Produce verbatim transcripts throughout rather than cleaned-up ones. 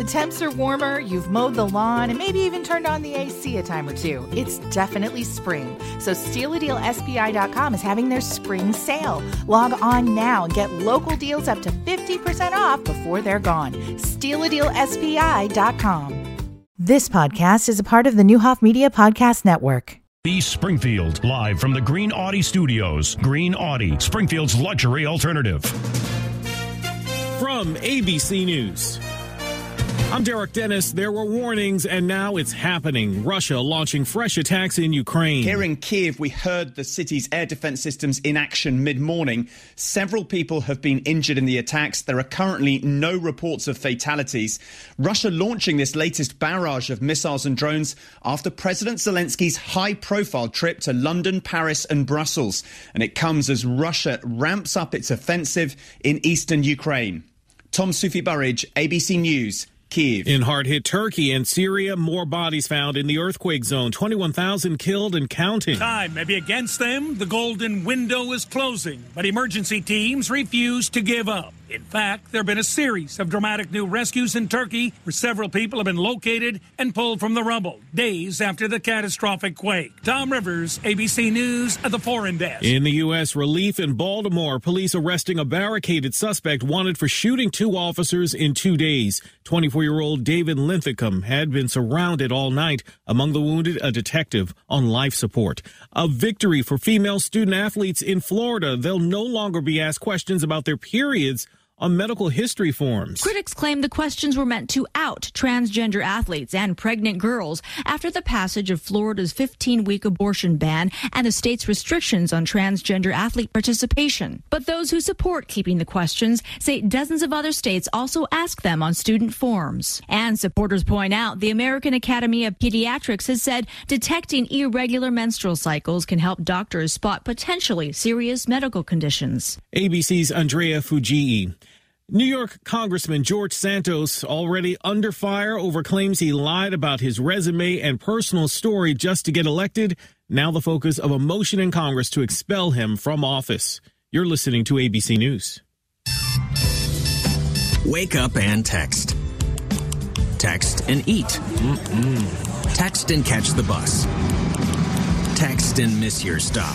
The temps are warmer, you've mowed the lawn, and maybe even turned on the A C a time or two. It's definitely spring. So steal a deal S B I dot com is having their spring sale. Log on now and get local deals up to fifty percent off before they're gone. steal a deal S B I dot com. This podcast is a part of the Newhoff Media Podcast Network. B. Springfield, live from the Green Audi Studios. Green Audi, Springfield's luxury alternative. From A B C News, I'm Derek Dennis. There were warnings, and now it's happening. Russia launching fresh attacks in Ukraine. Here in Kyiv, we heard the city's air defense systems in action mid-morning. Several people have been injured in the attacks. There are currently no reports of fatalities. Russia launching this latest barrage of missiles and drones after President Zelensky's high-profile trip to London, Paris and Brussels. And it comes as Russia ramps up its offensive in eastern Ukraine. Tom Sufi Burridge, A B C News, Kyiv. In hard-hit Turkey and Syria, more bodies found in the earthquake zone. twenty-one thousand killed and counting. Time may be against them. The golden window is closing, but emergency teams refuse to give up. In fact, there have been a series of dramatic new rescues in Turkey where several people have been located and pulled from the rubble days after the catastrophic quake. Tom Rivers, A B C News at the Foreign Desk. In the U S, relief in Baltimore, police arresting a barricaded suspect wanted for shooting two officers in two days. twenty-four-year-old David Linthicum had been surrounded all night. Among the wounded, a detective on life support. A victory for female student athletes in Florida. They'll no longer be asked questions about their periods on medical history forms. Critics claim the questions were meant to out transgender athletes and pregnant girls after the passage of Florida's fifteen-week abortion ban and the state's restrictions on transgender athlete participation. But those who support keeping the questions say dozens of other states also ask them on student forms. And supporters point out the American Academy of Pediatrics has said detecting irregular menstrual cycles can help doctors spot potentially serious medical conditions. A B C's Andrea Fujii. New York Congressman George Santos already under fire over claims he lied about his resume and personal story just to get elected. Now the focus of a motion in Congress to expel him from office. You're listening to A B C News. Wake up and text. Text and eat. Mm-mm. Text and catch the bus. Text and miss your stop.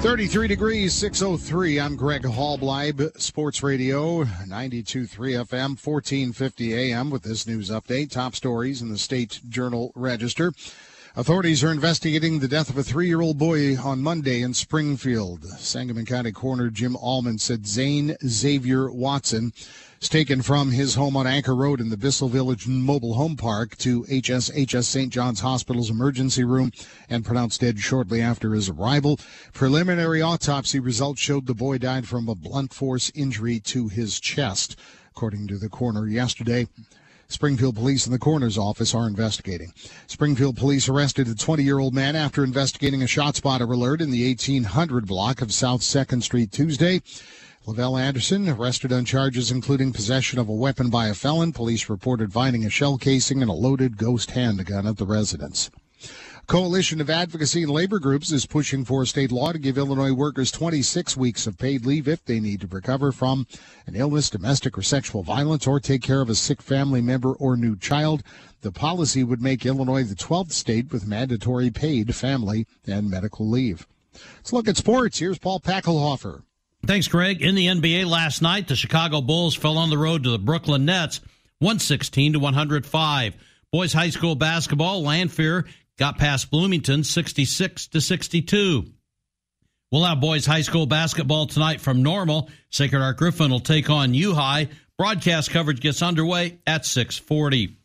thirty-three degrees, six oh three. I'm Greg Halbleib, Sports Radio, ninety-two point three F M, fourteen fifty A M with this news update. Top stories in the State Journal Register. Authorities are investigating the death of a three-year-old boy on Monday in Springfield. Sangamon County Coroner Jim Allman said Zane Xavier Watson was taken from his home on Anchor Road in the Bissell Village Mobile Home Park to H S H S Saint John's Hospital's emergency room and pronounced dead shortly after his arrival. Preliminary autopsy results showed the boy died from a blunt force injury to his chest, according to the coroner yesterday. Springfield police and the coroner's office are investigating. Springfield police arrested a twenty-year-old man after investigating a shot spotter alert in the eighteen hundred block of South second Street Tuesday. Lavelle Anderson arrested on charges including possession of a weapon by a felon. Police reported finding a shell casing and a loaded ghost handgun at the residence. Coalition of advocacy and labor groups is pushing for a state law to give Illinois workers twenty-six weeks of paid leave if they need to recover from an illness, domestic or sexual violence, or take care of a sick family member or new child. The policy would make Illinois the twelfth state with mandatory paid family and medical leave. Let's look at sports. Here's Paul Pakalhofer. Thanks, Greg. In the N B A last night, the Chicago Bulls fell on the road to the Brooklyn Nets, one sixteen to one oh five. Boys high school basketball, Lanphier got past Bloomington sixty-six to sixty-two. We'll have boys high school basketball tonight from Normal. Sacred Heart Griffin will take on U-High. Broadcast coverage gets underway at six forty.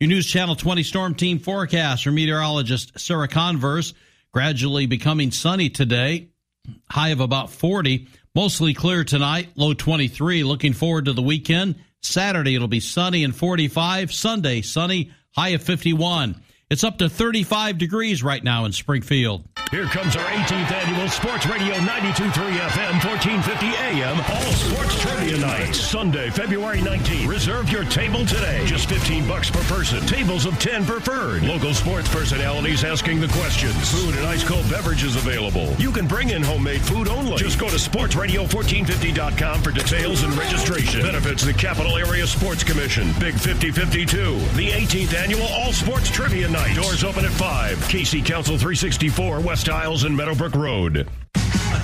Your News Channel twenty storm team forecast from meteorologist Sarah Converse. Gradually becoming sunny today. High of about forty. Mostly clear tonight. Low twenty-three. Looking forward to the weekend. Saturday it'll be sunny and forty-five. Sunday sunny. High of fifty-one. It's up to thirty-five degrees right now in Springfield. Here comes our eighteenth annual Sports Radio ninety-two point three F M, fourteen fifty A M, All Sports Trivia Night, Sunday, February nineteenth. Reserve your table today. Just fifteen bucks per person. Tables of ten preferred. Local sports personalities asking the questions. Food and ice cold beverages available. You can bring in homemade food only. Just go to sports radio fourteen fifty dot com for details and registration. Benefits the Capital Area Sports Commission. Big fifty fifty-two. The eighteenth annual All Sports Trivia Night. Doors open at five. K C Council three sixty-four, West Isles and Meadowbrook Road.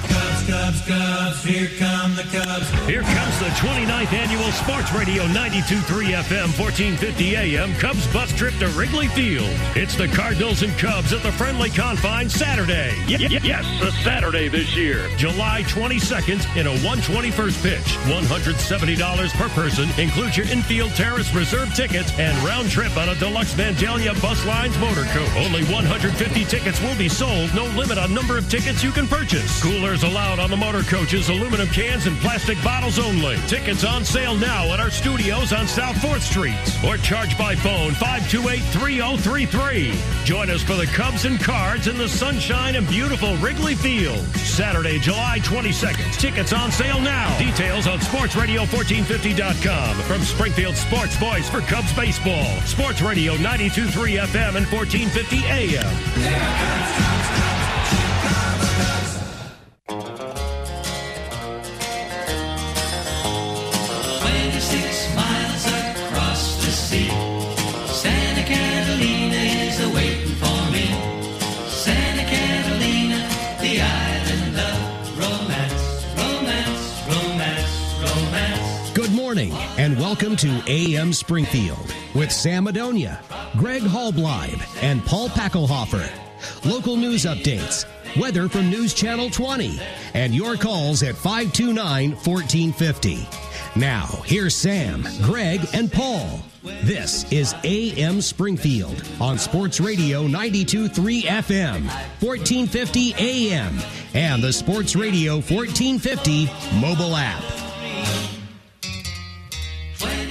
Cubs, Cubs, Cubs, here come the Cubs. Here comes the twenty-ninth annual Sports Radio ninety-two point three F M, fourteen fifty A M Cubs bus trip to Wrigley Field. It's the Cardinals and Cubs at the Friendly Confine Saturday. Y- y- yes, a Saturday this year. July twenty-second in a one twenty-first pitch. one hundred seventy dollars per person includes your infield terrace reserve tickets and round trip on a deluxe Vandalia Bus Lines motor coach. Only one hundred fifty tickets will be sold. No limit on number of tickets you can purchase. Coolers allowed on the motor coaches, aluminum cans and plastic bottles only. Tickets on sale now at our studios on South fourth Street or charge by phone five two eight, three oh three three. Join us for the Cubs and Cards in the sunshine and beautiful Wrigley Field. Saturday, July twenty-second. Tickets on sale now. Details on sports radio fourteen fifty dot com. From Springfield Sports Voice for Cubs Baseball. Sports Radio ninety-two point three F M and fourteen fifty A M. Yeah. And welcome to A M Springfield with Sam Madonia, Greg Halbleib, and Paul Pakalhofer. Local news updates, weather from News Channel twenty, and your calls at five two nine, one four five zero. Now, here's Sam, Greg, and Paul. This is A M Springfield on Sports Radio ninety-two point three F M, fourteen fifty A M, and the Sports Radio fourteen fifty mobile app.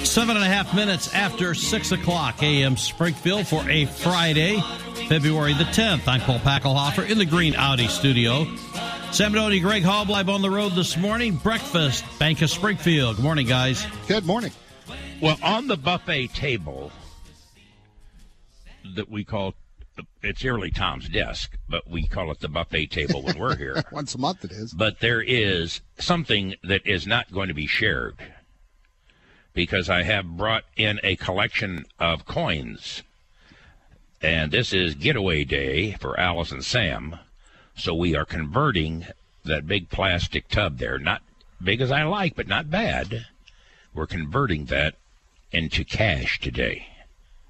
Seven and a half minutes after six o'clock A M Springfield for a Friday, February the tenth. I'm Paul Pakalhofer in the Green Audi studio. Sam Madonia, Greg Halbleib on the road this morning. Breakfast, Bank of Springfield. Good morning, guys. Good morning. Well, on the buffet table that we call, it's Early Tom's desk, but we call it the buffet table when we're here. Once a month it is. But there is something that is not going to be shared, because I have brought in a collection of coins. And this is getaway day for Alice and Sam. So we are converting that big plastic tub there. Not big as I like, but not bad. We're converting that into cash today.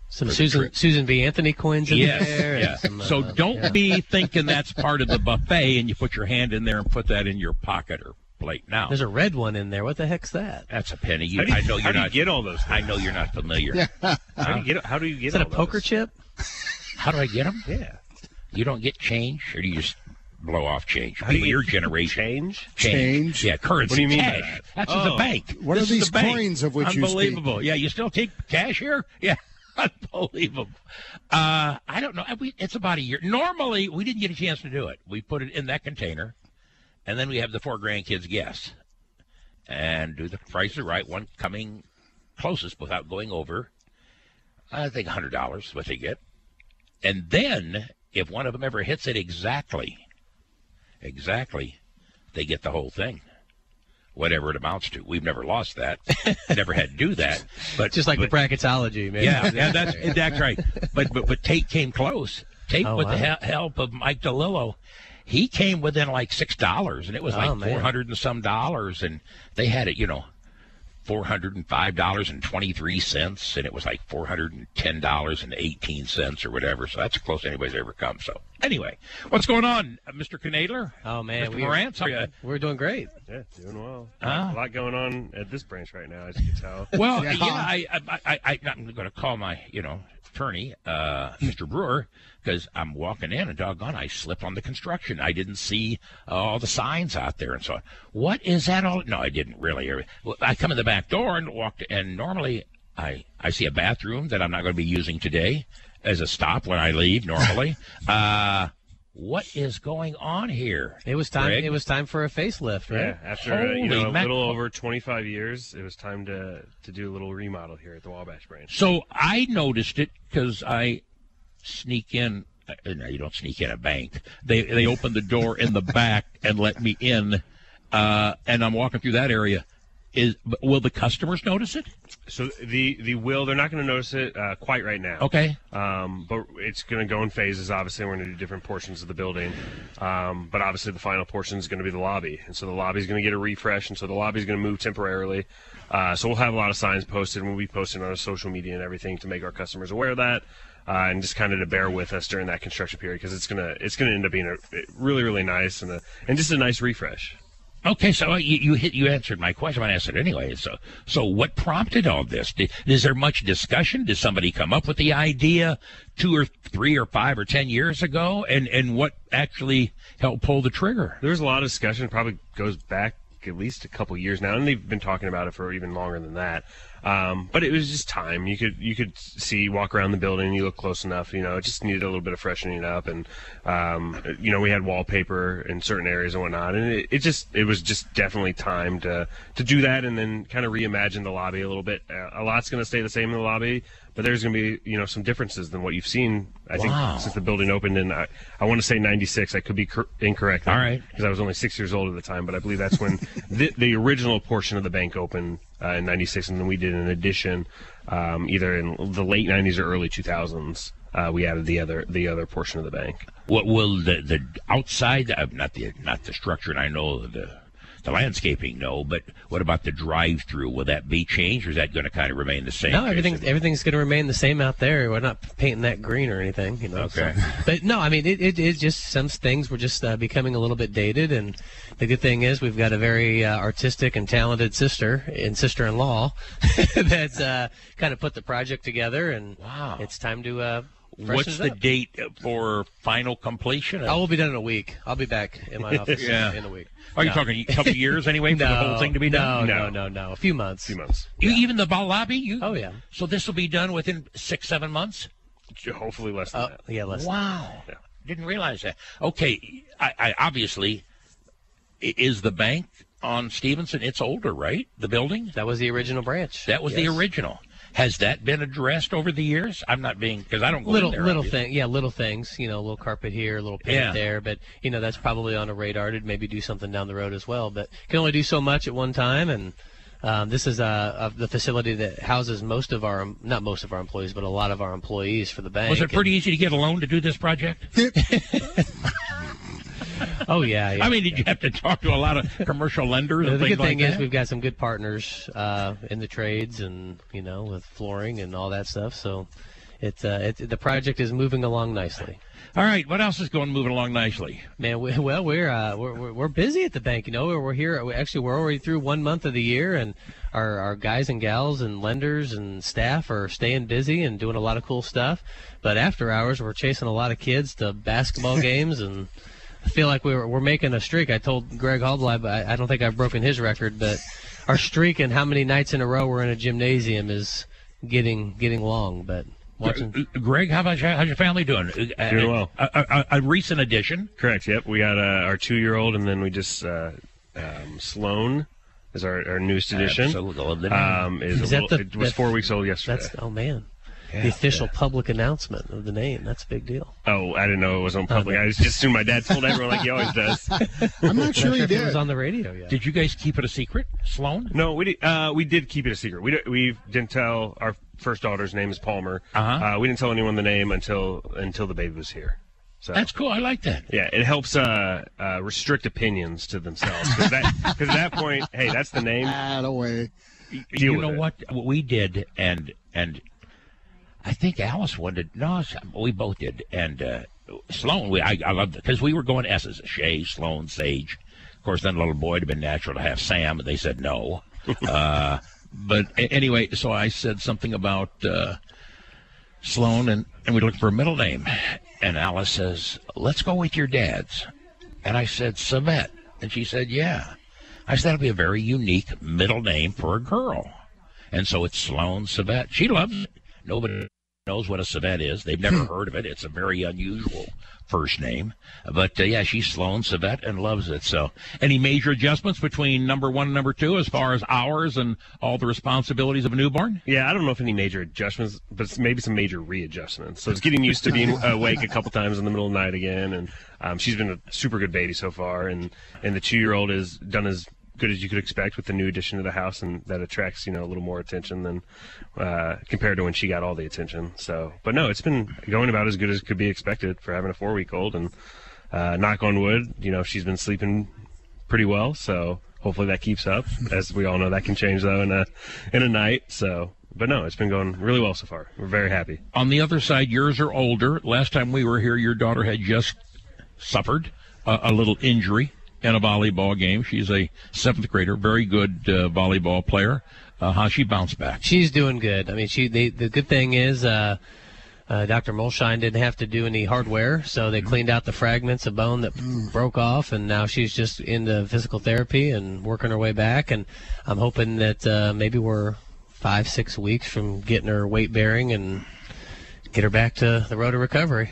Some Susan Susan B. Anthony coins in yes, there. Yes. Some, uh, so don't yeah. be thinking that's part of the buffet and you put your hand in there and put that in your pocket or plate. Now there's a red one in there. What the heck's that? That's a penny. You, you, I know you're not. How do you get all those things? I know you're not familiar. Yeah. Uh, how do you get? How do you get? Is it a poker those? Chip? How do I get them? Yeah. You don't get change, or do you just blow off change? People you, your generation. Change? change. Change. Yeah, currency. What do you mean? Cash. By that? That's oh. the bank. What this are these the coins of which you speak? Unbelievable. Yeah, you still take cash here? Yeah. Unbelievable. Uh, I don't know. We, it's about a year. Normally, we didn't get a chance to do it. We put it in that container. And then we have the four grandkids guess and do the prices right. One coming closest without going over, I think one hundred dollars is what they get. And then if one of them ever hits it exactly, exactly, they get the whole thing, whatever it amounts to. We've never lost that, never had to do that. But just like but, the bracketology, man. Yeah, yeah, that's that's right. But but but Tate came close. Tate, oh, with wow. the he- help of Mike DeLillo. He came within like six dollars, and it was like oh, four hundred and some dollars, and they had it, you know, four hundred five dollars and twenty-three cents, and it was like four hundred ten dollars and eighteen cents or whatever. So that's the closest anybody's ever come. So anyway, what's going on, Mister Kanadler? Oh, man. Mister Marantz, how are you? We're doing great. Yeah, doing well. Uh, a lot going on at this branch right now, as you can tell. Well, yeah, you know, I, I, I, I, I'm going to call my, you know, attorney, uh, Mister Brewer, because I'm walking in and doggone, I slipped on the construction. I didn't see uh, all the signs out there and so on. What is that all? No, I didn't really. I come in the back door and walked, and normally I, I see a bathroom that I'm not going to be using today as a stop when I leave normally. uh, what is going on here? It was time. Greg? It was time for a facelift, right? Yeah, after uh, you know, a little over twenty-five years, it was time to to do a little remodel here at the Wabash branch. So I noticed it because I sneak in. No, you don't sneak in a bank. They they opened the door in the back and let me in, uh, and I'm walking through that area. Is will the customers notice it? So the the will they're not going to notice it uh, quite right now. Okay. Um, but it's going to go in phases. Obviously, we're going to do different portions of the building. Um, but obviously, the final portion is going to be the lobby, and so the lobby is going to get a refresh, and so the lobby is going to move temporarily. Uh, so we'll have a lot of signs posted, and we'll be posting on our social media and everything to make our customers aware of that. Uh, and just kind of to bear with us during that construction period, because it's gonna it's gonna end up being a, really really nice and a, and just a nice refresh. Okay, so you you, hit, you answered my question. I answered it anyway. So so what prompted all this? Did, is there much discussion? Did somebody come up with the idea two or three or five or ten years ago? And and what actually helped pull the trigger? There's a lot of discussion. Probably goes back at least a couple years now, and they've been talking about it for even longer than that. Um, but it was just time. You could you could see, walk around the building, you look close enough, you know, it just needed a little bit of freshening up. And, um, you know, we had wallpaper in certain areas and whatnot. And it, it just, it was just definitely time to, to do that and then kind of reimagine the lobby a little bit. Uh, a lot's going to stay the same in the lobby, but there's going to be, you know, some differences than what you've seen, I wow. think, since the building opened in, I, I want to say ninety-six. I could be cor- incorrect. All right. Because I was only six years old at the time, but I believe that's when the, the original portion of the bank opened. Uh, in ninety-six, and then we did an addition um, either in the late nineties or early two thousands. Uh, we added the other the other portion of the bank. What will the the outside, uh, not the not the structure, and I know the the landscaping, no, but what about the drive-through? Will that be changed, or is that going to kind of remain the same? No, everything everything's going to remain the same out there. We're not painting that green or anything, you know. Okay. So. But no, I mean, it, it it's just some things were just uh, becoming a little bit dated, and. The good thing is we've got a very uh, artistic and talented sister and sister-in-law that's uh, kind of put the project together, and wow. It's time to uh, freshen What's it up. The date for final completion? Of- I will be done in a week. I'll be back in my office yeah. in, in a week. Are no. you talking a couple years anyway for no, the whole thing to be done? No, no, no, no. no. A few months. A few months. You, yeah. Even the lobby? You, oh, yeah. So this will be done within six, seven months? Hopefully less than uh, that. Yeah, less wow. than that. Wow. Yeah. Didn't realize that. Okay, I, I obviously... Is the bank on Stevenson? It's older, right? The building? That was the original branch. That was yes. the original. Has that been addressed over the years? I'm not being, because I don't go little, in there. Little thing, yeah, little things. You know, a little carpet here, a little paint yeah. there. But, you know, that's probably on a radar to maybe do something down the road as well. But can only do so much at one time. And um, this is uh, the facility that houses most of our, not most of our employees, but a lot of our employees for the bank. Was it pretty and, easy to get a loan to do this project? Oh, yeah, yeah. I mean, did you have to talk to a lot of commercial lenders? The good thing is we've got some good partners uh, in the trades and, you know, with flooring and all that stuff. So it, uh, it, the project is moving along nicely. All right. What else is going moving along nicely? Man, we, well, we're, uh, we're we're busy at the bank. You know, we're here. Actually, we're already through one month of the year, and our, our guys and gals and lenders and staff are staying busy and doing a lot of cool stuff. But after hours, we're chasing a lot of kids to basketball games and... I feel like we were, we're making a streak. I told Greg Halbleib, I, I don't think I've broken his record, but our streak and how many nights in a row we're in a gymnasium is getting getting long. But watching. Greg, how about you, how's your family doing? Doing uh, well. A, a, a recent addition. Correct, yep. We got uh, our two-year-old, and then we just uh, um, Sloan. Is our, our newest addition. Absolutely. Um, is is that little, the, it was four weeks old yesterday. That's, oh, man. Yeah, the official yeah. public announcement of the name. That's a big deal. Oh, I didn't know it was on public. I just assumed my dad told everyone like he always does. I'm not sure, not sure he did. It was on the radio yet. Did you guys keep it a secret, Sloan? No, we did, uh, we did keep it a secret. We, did, we didn't tell. Our first daughter's name is Palmer. Uh-huh. Uh, we didn't tell anyone the name until until the baby was here. So, that's cool. I like that. Yeah, it helps uh, uh, restrict opinions to themselves. Because at that point, hey, that's the name. Ah, don't worry. deal you know with what it. We did, and and I think Alice wanted. No, we both did, and uh, Sloan. We I, I loved it because we were going S's: Shay, Sloan, Sage. Of course, then little boy would have been natural to have Sam, and they said no. uh, but anyway, so I said something about uh, Sloan, and and we looked for a middle name, and Alice says, "Let's go with your dad's," and I said, "Savette," and she said, "Yeah." I said, that'll be a very unique middle name for a girl. And so it's Sloan Savette. She loves it. Nobody knows what a Savette is. They've never heard of it. It's a very unusual first name. But, uh, yeah, she's Sloan Savette and loves it. So any major adjustments between number one and number two as far as hours and all the responsibilities of a newborn? Yeah, I don't know if any major adjustments, but maybe some major readjustments. So it's getting used to being awake a couple times in the middle of the night again. And um, she's been a super good baby so far. And, and the two-year-old has done as good as you could expect with the new addition to the house, and that attracts, you know, a little more attention than uh, compared to when she got all the attention. So, but no, it's been going about as good as could be expected for having a four-week-old, and uh, knock on wood, you know, she's been sleeping pretty well, so hopefully that keeps up. As we all know, that can change, though, in a, in a night, so... But no, it's been going really well so far. We're very happy. On the other side, yours are older. Last time we were here, your daughter had just suffered a, a little injury in a volleyball game. She's a seventh grader, very good uh, volleyball player. Uh, how she bounced back? She's doing good. I mean, she. They, the good thing is, uh, uh, Doctor Molshine didn't have to do any hardware, so they cleaned out the fragments of bone that mm. broke off, and now she's just into physical therapy and working her way back. And I'm hoping that uh, maybe we're five, six weeks from getting her weight bearing and get her back to the road to recovery.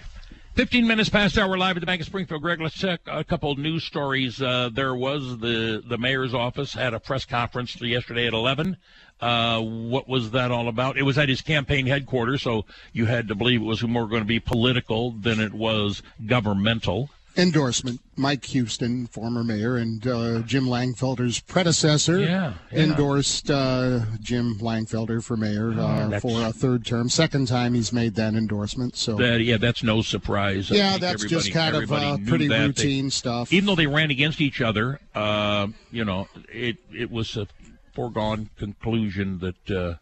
Fifteen minutes past hour, live at the Bank of Springfield. Greg, let's check a couple news stories. Uh, there was the, the mayor's office had a press conference yesterday at eleven. Uh, what was that all about? It was at his campaign headquarters, so you had to believe it was more going to be political than it was governmental. Endorsement. Mike Houston, former mayor, and uh, Jim Langfelder's predecessor, yeah, yeah. endorsed uh, Jim Langfelder for mayor uh, uh, for a third term. Second time he's made that endorsement. So that, yeah, that's no surprise. Yeah, that's just kind of uh, pretty routine they, stuff. Even though they ran against each other, uh, you know, it it was a foregone conclusion that uh,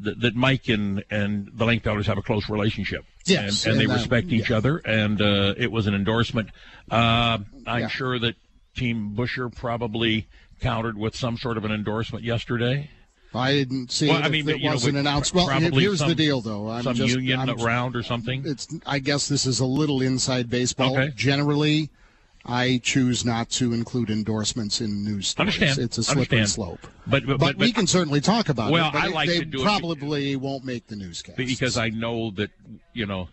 that, that Mike and, and the Langfelders have a close relationship. Yes, and, and they and, uh, respect each yeah. other, and uh, it was an endorsement. Uh, I'm yeah. sure that Team Buescher probably countered with some sort of an endorsement yesterday. I didn't see well, it I mean, it wasn't know, announced. Well, here's some, the deal, though. I'm some just, union I'm, round or something? It's. I guess this is a little inside baseball. Okay. Generally, I choose not to include endorsements in news stories. Understand. It's a slippery Understand. slope. But, but, but, but we but, can certainly talk about well, it. Well, I like they to do probably it. won't make the newscast. Because I know that, you know,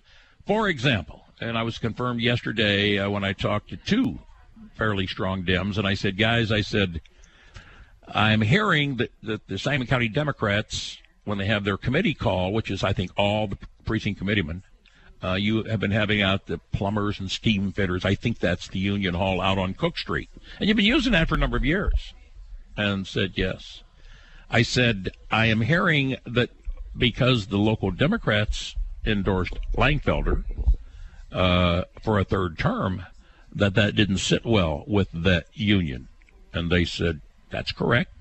for example, and I was confirmed yesterday uh, when I talked to two fairly strong Dems, and I said, guys, I said, I'm hearing that, that the Simon County Democrats, when they have their committee call, which is, I think, all the precinct committeemen, Uh, you have been having out the plumbers and steam fitters. I think that's the union hall out on Cook Street. And you've been using that for a number of years. And said, yes. I said, I am hearing that because the local Democrats endorsed Langfelder uh, for a third term, that that didn't sit well with that union. And they said, that's correct.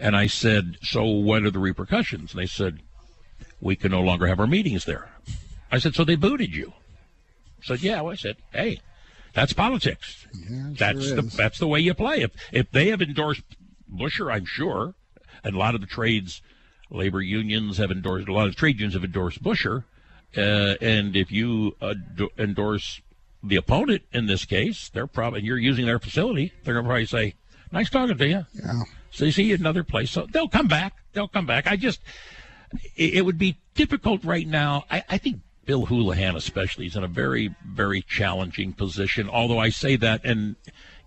And I said, so what are the repercussions? And they said, we can no longer have our meetings there. I said, so they booted you. I said, yeah. Well, I said, hey, that's politics. Yeah, that's sure the is. that's the way you play. If if they have endorsed Buescher, I'm sure, and a lot of the trades, labor unions have endorsed. A lot of trade unions have endorsed Buescher, uh, and if you uh, do, endorse the opponent in this case, they're probably you're using their facility. They're gonna probably say, nice talking to you. Yeah. So you see another place. So they'll come back. They'll come back. I just, it, it would be difficult right now. I, I think. Bill Houlihan especially is in a very, very challenging position, although I say that, and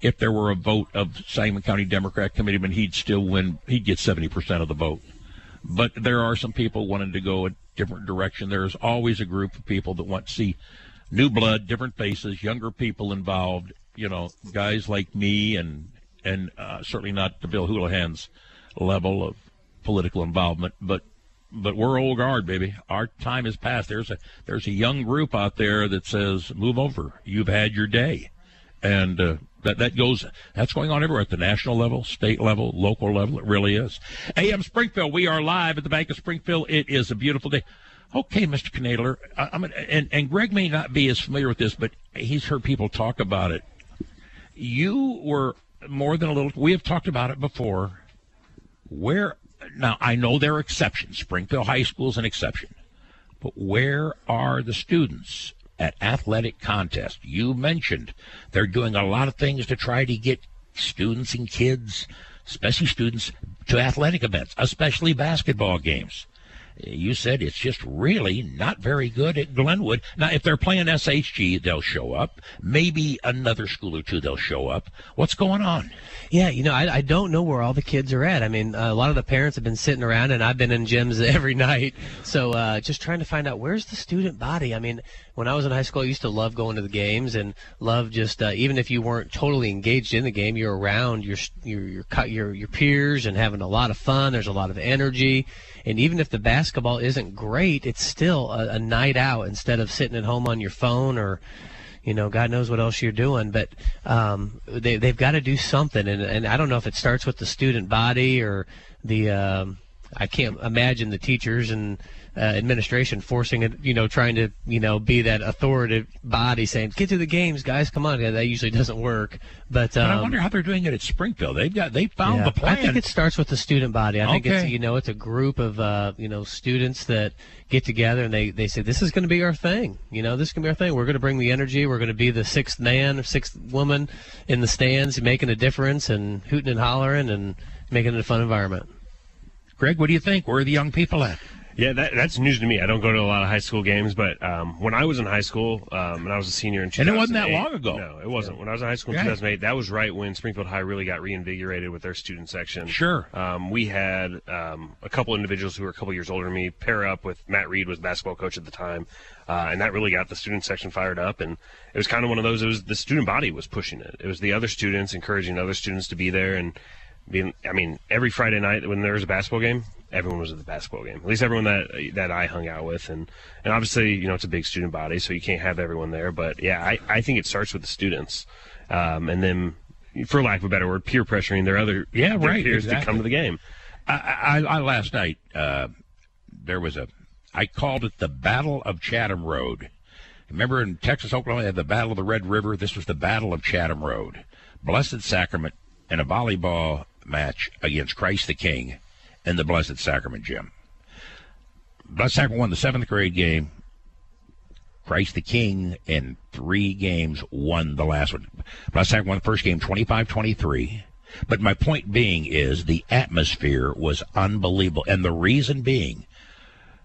if there were a vote of Sangamon County Democrat committeemen, he'd still win. He'd get seventy percent of the vote. But there are some people wanting to go a different direction. There is always a group of people that want to see new blood, different faces, younger people involved, you know, guys like me and and uh, certainly not to Bill Houlihan's level of political involvement, but But we're old guard, baby. Our time is past. There's a there's a young group out there that says, move over. You've had your day. And uh, That that goes. That's going on everywhere at the national level, state level, local level. It really is. A M Springfield. We are live at the Bank of Springfield. It is a beautiful day. Okay, Mister Kanadler. I, I'm and and Greg may not be as familiar with this, but he's heard people talk about it. You were more than a little. We have talked about it before. Where now? I know there are exceptions. Springfield High School is an exception, but where are the students at athletic contest? You mentioned they're doing a lot of things to try to get students and kids, especially students, to athletic events, especially basketball games. You said it's just really not very good at Glenwood. Now, if they're playing S H G, they'll show up. Maybe another school or two, they'll show up. What's going on? Yeah, you know, I, I don't know where all the kids are at. I mean, uh, a lot of the parents have been sitting around, and I've been in gyms every night. So uh, just trying to find out where's the student body. I mean, when I was in high school, I used to love going to the games and love just uh, even if you weren't totally engaged in the game, you're around your your your your peers and having a lot of fun. There's a lot of energy. And even if the basketball isn't great, it's still a, a night out instead of sitting at home on your phone or, you know, God knows what else you're doing. But um, they, they've got to do something. And, and I don't know if it starts with the student body or the um, – I can't imagine the teachers and uh, administration forcing it, you know, trying to, you know, be that authoritative body saying, get to the games, guys, come on. Yeah, that usually doesn't work. But, um, but I wonder how they're doing it at Springfield. They've got they found yeah, the plan. I think it starts with the student body. I think okay. it's you know it's a group of uh, you know students that get together and they, they say this is going to be our thing. You know this is going to be our thing. We're going to bring the energy. We're going to be the sixth man or sixth woman in the stands, making a difference and hooting and hollering and making it a fun environment. Greg, what do you think? Where are the young people at? Yeah, that, that's news to me. I don't go to a lot of high school games, but um, when I was in high school, um, when I was a senior in two thousand eight. And it wasn't that long ago. No, it wasn't. Yeah. When I was in high school in okay. two thousand eight, that was right when Springfield High really got reinvigorated with their student section. Sure. Um, we had um, a couple individuals who were a couple years older than me pair up with Matt Reed, was basketball coach at the time, uh, and that really got the student section fired up. And it was kind of one of those, it was the student body was pushing it. It was the other students encouraging other students to be there. And being, I mean, every Friday night when there was a basketball game, everyone was at the basketball game, at least everyone that that I hung out with. And, and obviously, you know, it's a big student body, so you can't have everyone there. But, yeah, I, I think it starts with the students um, and then, for lack of a better word, peer pressuring their other yeah, their right, peers exactly. to come to the game. I, I, I last night, uh, there was a – I called it the Battle of Chatham Road. Remember in Texas, Oklahoma, they had the Battle of the Red River. This was the Battle of Chatham Road. Blessed Sacrament and a volleyball match against Christ the King. In the Blessed Sacrament, Jim. Blessed Sacrament won the seventh grade game. Christ the King in three games won the last one. Blessed Sacrament won the first game twenty-five twenty-three. But my point being is the atmosphere was unbelievable. And the reason being,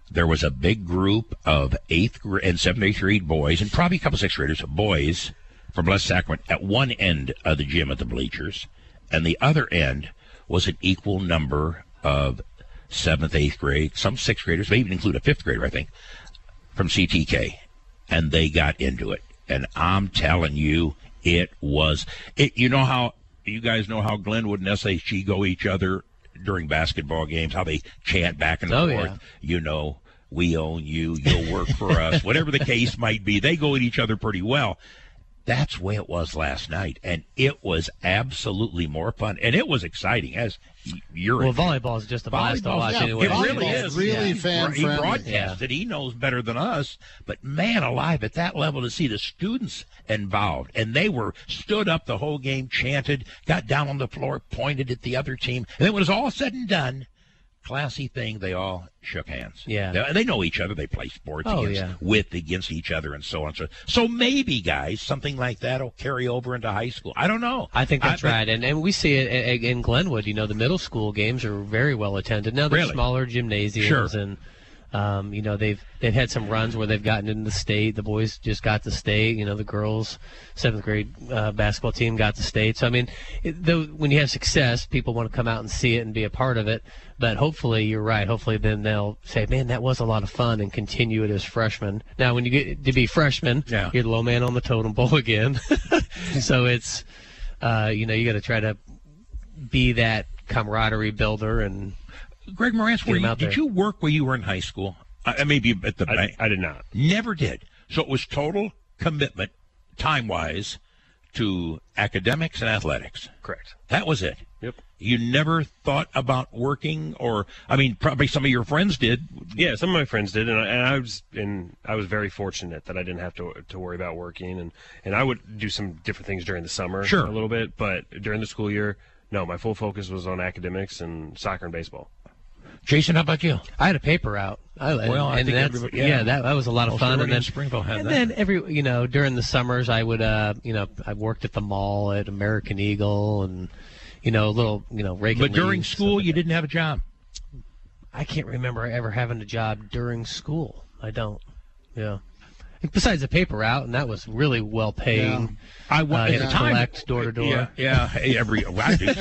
there was a big group of eighth and seventh, eighth grade boys, and probably a couple sixth graders, boys from Blessed Sacrament at one end of the gym at the bleachers, and the other end was an equal number of seventh, eighth grade, some sixth graders, they even include a fifth grader, I think, from C T K, and they got into it. And I'm telling you, it was. It, you know how you guys know how Glenwood and S H G go each other during basketball games, how they chant back and oh, forth. Yeah. You know, we own you, you'll work for us, whatever the case might be. They go at each other pretty well. That's the way it was last night, and it was absolutely more fun, and it was exciting as you're. Well, volleyball is just a blast to watch yeah, anyway. It really volleyball is. Really yeah. fan He broadcasted. Yeah. He knows better than us, but man alive, at that level to see the students involved, and they were stood up the whole game, chanted, got down on the floor, pointed at the other team, and then when it was all said and done, classy thing, they all shook hands. Yeah. They, they know each other. They play sports oh, against, yeah. with, against each other and so on. So, so maybe, guys, something like that will carry over into high school. I don't know. I think that's I, right. And and we see it in Glenwood. You know, the middle school games are very well attended. Now, they're really? smaller gymnasiums. Sure. And, um, you know, they've they've had some runs where they've gotten into the state. The boys just got the state. You know, the girls' seventh grade uh, basketball team got the state. So, I mean, it, though, when you have success, people want to come out and see it and be a part of it. But hopefully, you're right. Hopefully, then they'll say, man, that was a lot of fun, and continue it as freshmen. Now, when you get to be freshmen, yeah. you're the low man on the totem pole again. So it's, uh, you know, you got to try to be that camaraderie builder. And Greg Marantz, were you, did you work where you were in high school? I, maybe at the I, bank. I did not. Never did. So it was total commitment, time-wise, to academics and athletics. Correct. That was it. Yep. You never thought about working, or I mean, probably some of your friends did. Yeah, some of my friends did, and I, and I was and I was very fortunate that I didn't have to to worry about working, and, and I would do some different things during the summer, sure, a little bit, but during the school year, no, my full focus was on academics and soccer and baseball. Jason, how about you? I had a paper route. I, well, and, I and think yeah, yeah that, that was a lot of fun. And then Springville had and that. And then every, you know, during the summers, I would, uh, you know, I worked at the mall at American Eagle, and, you know, a little, you know, rake. But during school, like you that. didn't have a job. I can't remember ever having a job during school. I don't. Yeah. Besides the paper route, and that was really well paid. Yeah. I went uh, to collect door to door. Yeah, yeah, every well, I do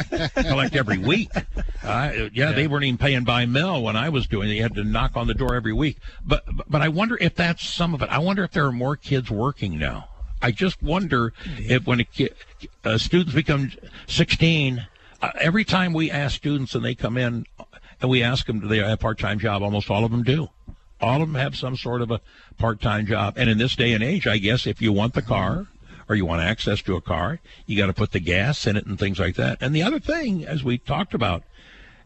collect every week. Uh, yeah, yeah, they weren't even paying by mail when I was doing it. You had to knock on the door every week. But but I wonder if that's some of it. I wonder if there are more kids working now. I just wonder yeah. if when a kid, uh, students become sixteen, uh, every time we ask students and they come in and we ask them do they have a part-time job, almost all of them do. All of them have some sort of a part-time job. And in this day and age, I guess if you want the car or you want access to a car, you got to put the gas in it and things like that. And the other thing, as we talked about,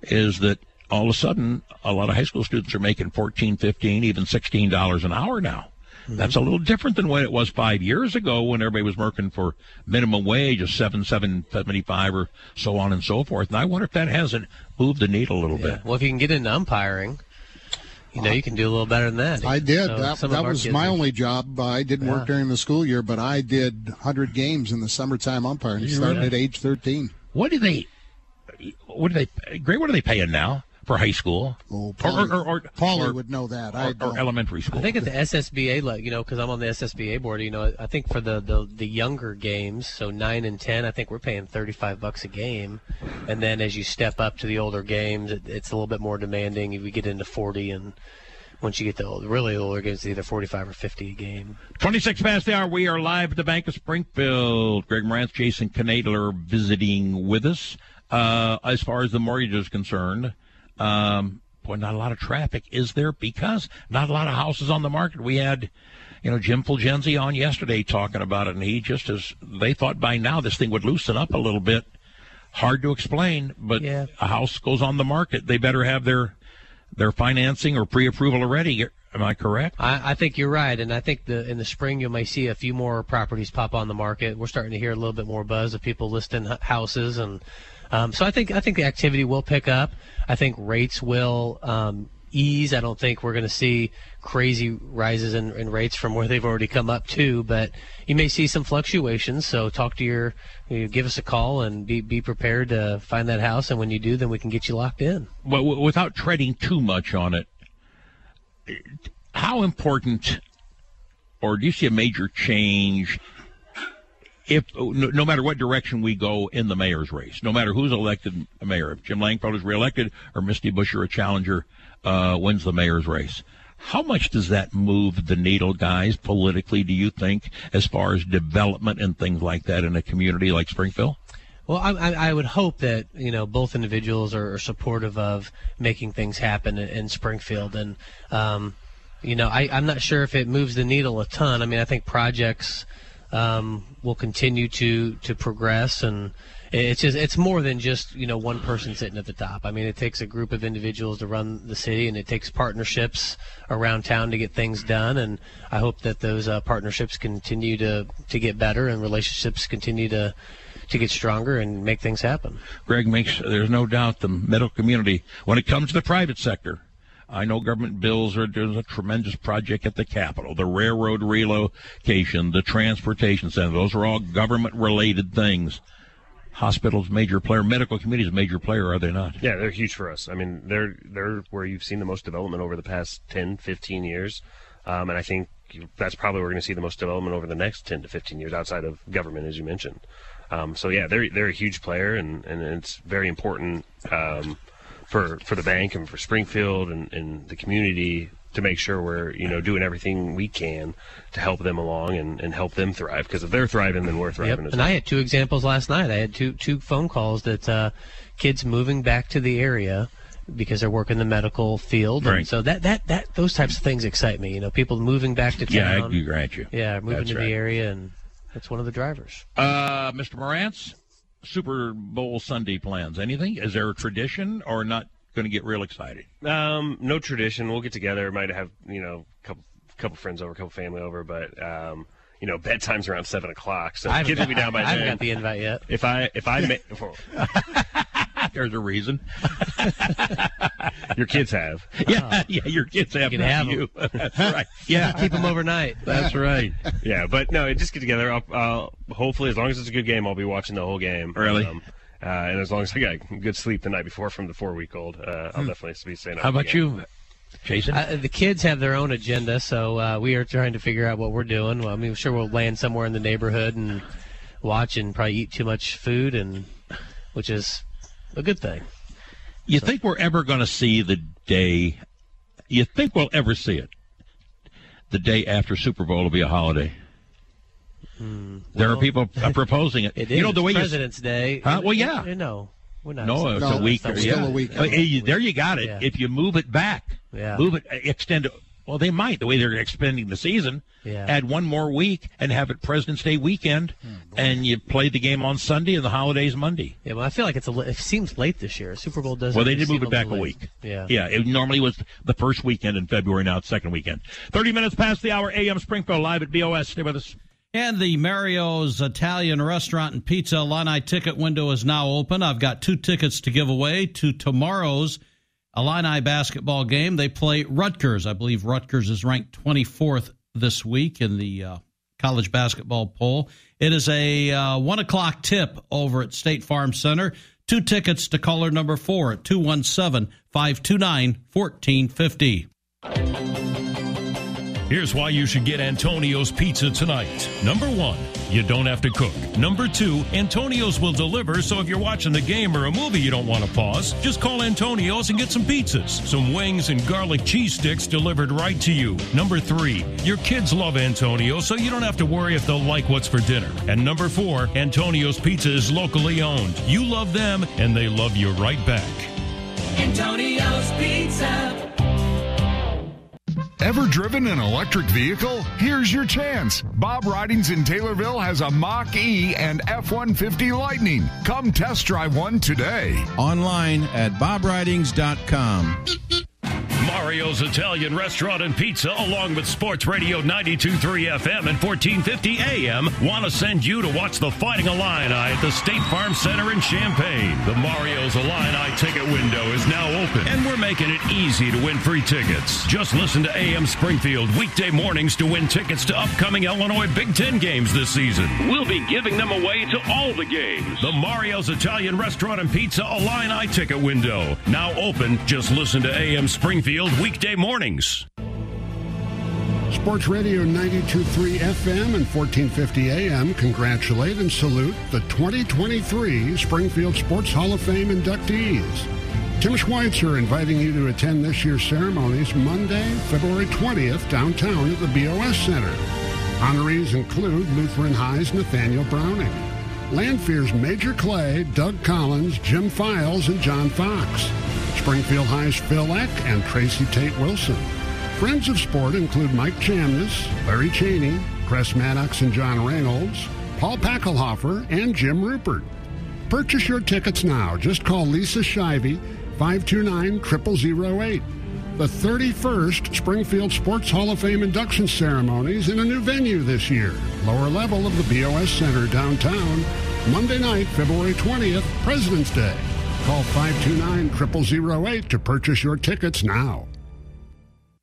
is that all of a sudden a lot of high school students are making fourteen, fifteen, even sixteen dollars an hour now. Mm-hmm. That's a little different than what it was five years ago when everybody was working for minimum wage of seven, seven seventy-five or so on and so forth. And I wonder if that hasn't moved the needle a little yeah. bit. Well, if you can get into umpiring, you know, you can do a little better than that. I did. So that that was my are... only job. I didn't yeah. work during the school year, but I did one hundred games in the summertime umpiring. You started really? at age thirteen. What do they, what do they, Greg, what are they paying now for high school? Oh, Paulie, or, or, or, Paulie or, would know that. I or, or elementary school. I think at the S S B A, you know, because I'm on the S S B A board, you know, I think for the, the, the younger games, so nine and ten, I think we're paying thirty-five bucks a game. And then as you step up to the older games, it, it's a little bit more demanding. We get into forty, and once you get the old, really older games, it's either forty-five or fifty a game. twenty-six past the hour, we are live at the Bank of Springfield. Greg Marantz, Jason Kanadler visiting with us. Uh, as far as the mortgage is concerned, Um, boy, not a lot of traffic, is there? Because not a lot of houses on the market. We had, you know, Jim Fulgenzi on yesterday talking about it, and he just as they thought by now this thing would loosen up a little bit. Hard to explain, but yeah. a house goes on the market, they better have their their financing or pre-approval already. Am I correct? I, I think you're right, and I think the in the spring you may see a few more properties pop on the market. We're starting to hear a little bit more buzz of people listing houses, and Um, so I think I think the activity will pick up. I think rates will um, ease. I don't think we're going to see crazy rises in, in rates from where they've already come up to, but you may see some fluctuations. So talk to your, you know, give us a call and be be prepared to find that house. And when you do, then we can get you locked in. Well, w- without treading too much on it, how important, or do you see a major change? If no, no matter what direction we go in the mayor's race, no matter who's elected mayor, if Jim Langfeld is reelected or Misty Buescher, a challenger, uh, wins the mayor's race, how much does that move the needle, guys, politically, do you think, as far as development and things like that in a community like Springfield? Well, I, I would hope that, you know, both individuals are supportive of making things happen in, in Springfield. And, um, you know, I, I'm not sure if it moves the needle a ton. I mean, I think projects – Um, will continue to, to progress, and it's just, it's more than just, you know, one person sitting at the top. I mean, it takes a group of individuals to run the city, and it takes partnerships around town to get things done. And I hope that those uh, partnerships continue to, to get better, and relationships continue to to get stronger and make things happen. Greg, makes there's no doubt the middle community, when it comes to the private sector, I know government bills are doing a tremendous project at the Capitol, the railroad relocation, the transportation center. Those are all government-related things. Hospitals, major player. Medical communities, major player, are they not? Yeah, they're huge for us. I mean, they're they're where you've seen the most development over the past ten, fifteen years, um, and I think that's probably where we're going to see the most development over the next ten to fifteen years outside of government, as you mentioned. Um, so, yeah, they're, they're a huge player, and, and it's very important um for for the bank and for Springfield and, and the community to make sure we're, you know, doing everything we can to help them along and, and help them thrive, because if they're thriving, then we're thriving yep. as and well. And I had two examples last night. I had two two phone calls that uh, kids moving back to the area because they're working the medical field. Right. And so that, that, that those types of things excite me, you know, people moving back to town. Yeah, I agree, grant you. Yeah, moving That's to right. the area and That's one of the drivers. Uh, Mister Marantz, Super Bowl Sunday plans. Anything? Is there a tradition or not going to get real excited? Um, no tradition. We'll get together. Might have, you know, a couple, couple friends over, a couple family over, but... Um, you know, bedtime's around seven o'clock, so I've, kids will be down by then. I haven't got the invite yet. If I, if I, may, well, there's a reason. Your kids have. Yeah, yeah, your kids have. You can have you. Them. That's right. Yeah, keep them overnight. That's right. Yeah, but no, just get together. I'll, I'll hopefully, as long as it's a good game, I'll be watching the whole game. Really? Um, uh, and as long as I got good sleep the night before from the four-week-old, uh, I'll hmm. definitely be staying up. How about you? Jason? Uh, the kids have their own agenda, so uh, we are trying to figure out what we're doing. Well, I mean, I'm sure we'll land somewhere in the neighborhood and watch and probably eat too much food, and which is a good thing. You so. think we're ever going to see the day, you think we'll ever see it, the day after Super Bowl will be a holiday? Mm, well, there are people uh, proposing it. It you is. Know, the way President's you, Day. Huh? Well, yeah. You know. Not no, it's no, a week. It's still yeah. a week. Oh, there you got it. Yeah. If you move it back, yeah. move it, extend it. Well, they might, the way they're extending the season, yeah. add one more week and have it President's Day weekend, oh, and you play the game on Sunday and the holidays Monday. Yeah, well, I feel like it's a, it seems late this year. Super Bowl doesn't. Well, they did move it back a, a week. Yeah, yeah. It normally was the first weekend in February. Now it's second weekend. Thirty minutes past the hour. A M Springfield live at B O S. Stay with us. And the Mario's Italian Restaurant and Pizza Illini ticket window is now open. I've got two tickets to give away to tomorrow's Illini basketball game. They play Rutgers. I believe Rutgers is ranked twenty-fourth this week in the uh, college basketball poll. It is a uh, one o'clock tip over at State Farm Center. Two tickets to caller number four at two one seven, five two nine, one four five zero. Here's why you should get Antonio's Pizza tonight. Number one, you don't have to cook. Number two, Antonio's will deliver, so if you're watching the game or a movie you don't want to pause, just call Antonio's and get some pizzas, some wings, and garlic cheese sticks delivered right to you. Number three, your kids love Antonio's, so you don't have to worry if they'll like what's for dinner. And number four, Antonio's Pizza is locally owned. You love them, and they love you right back. Antonio's Pizza. Ever driven an electric vehicle? Here's your chance. Bob Ridings in Taylorville has a Mach-E and F one fifty Lightning. Come test drive one today. Online at Bob Ridings dot com. Mario's Italian Restaurant and Pizza, along with Sports Radio ninety-two point three F M and fourteen fifty A M, want to send you to watch the Fighting Illini at the State Farm Center in Champaign. The Mario's Illini ticket window is now open, and we're making it easy to win free tickets. Just listen to A M Springfield weekday mornings to win tickets to upcoming Illinois Big Ten games this season. We'll be giving them away to all the games. The Mario's Italian Restaurant and Pizza Illini ticket window, now open. Just listen to A M Springfield weekday mornings. Sports Radio ninety-two point three F M and fourteen fifty A M congratulate and salute the twenty twenty-three Springfield Sports Hall of Fame inductees. Tim Schweitzer inviting you to attend this year's ceremonies Monday, February twentieth, downtown at the B O S Center. Honorees include Lutheran High's Nathaniel Browning, Landfear's Major Clay, Doug Collins, Jim Files, and John Fox. Springfield High's Phil Eck and Tracy Tate Wilson. Friends of sport include Mike Chamness, Larry Cheney, Chris Maddox and John Reynolds, Paul Pakalhofer, and Jim Rupert. Purchase your tickets now. Just call Lisa Shivey, five two nine, zero zero zero eight. The thirty-first Springfield Sports Hall of Fame induction ceremonies in a new venue this year. Lower level of the B O S Center downtown. Monday night, February twentieth, President's Day. Call five two nine, zero zero zero eight to purchase your tickets now.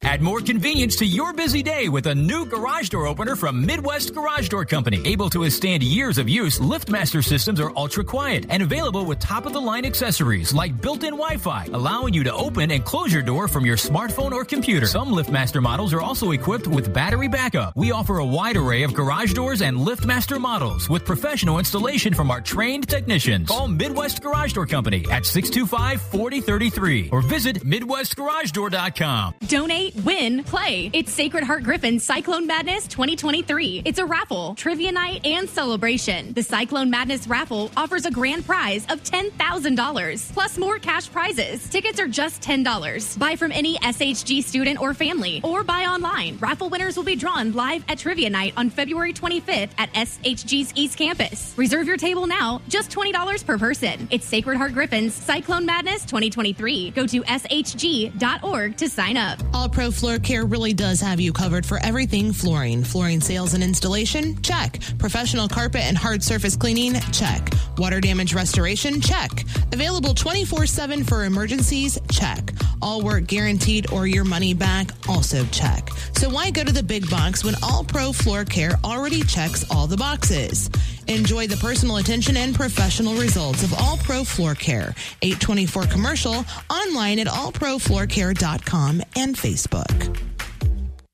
Add more convenience to your busy day with a new garage door opener from Midwest Garage Door Company. Able to withstand years of use, LiftMaster systems are ultra-quiet and available with top-of-the-line accessories like built-in Wi-Fi, allowing you to open and close your door from your smartphone or computer. Some LiftMaster models are also equipped with battery backup. We offer a wide array of garage doors and LiftMaster models with professional installation from our trained technicians. Call Midwest Garage Door Company at six two five, four zero three three or visit Midwest Garage Door dot com. Donate Eat, win, play. It's Sacred Heart Griffin Cyclone Madness twenty twenty-three. It's a raffle, trivia night, and celebration. The Cyclone Madness raffle offers a grand prize of ten thousand dollars, plus more cash prizes. Tickets are just ten dollars. Buy from any S H G student or family, or buy online. Raffle winners will be drawn live at trivia night on February twenty-fifth at S H G's East Campus. Reserve your table now, just twenty dollars per person. It's Sacred Heart Griffin's Cyclone Madness twenty twenty-three. Go to S H G dot org to sign up. All Pro Floor Care really does have you covered for everything flooring. Flooring sales and installation? Check. Professional carpet and hard surface cleaning? Check. Water damage restoration? Check. Available twenty-four seven for emergencies? Check. All work guaranteed or your money back? Also check. So why go to the big box when All Pro Floor Care already checks all the boxes? Enjoy the personal attention and professional results of All Pro Floor Care, eight twenty-four Commercial, online at all pro floor care dot com and Facebook.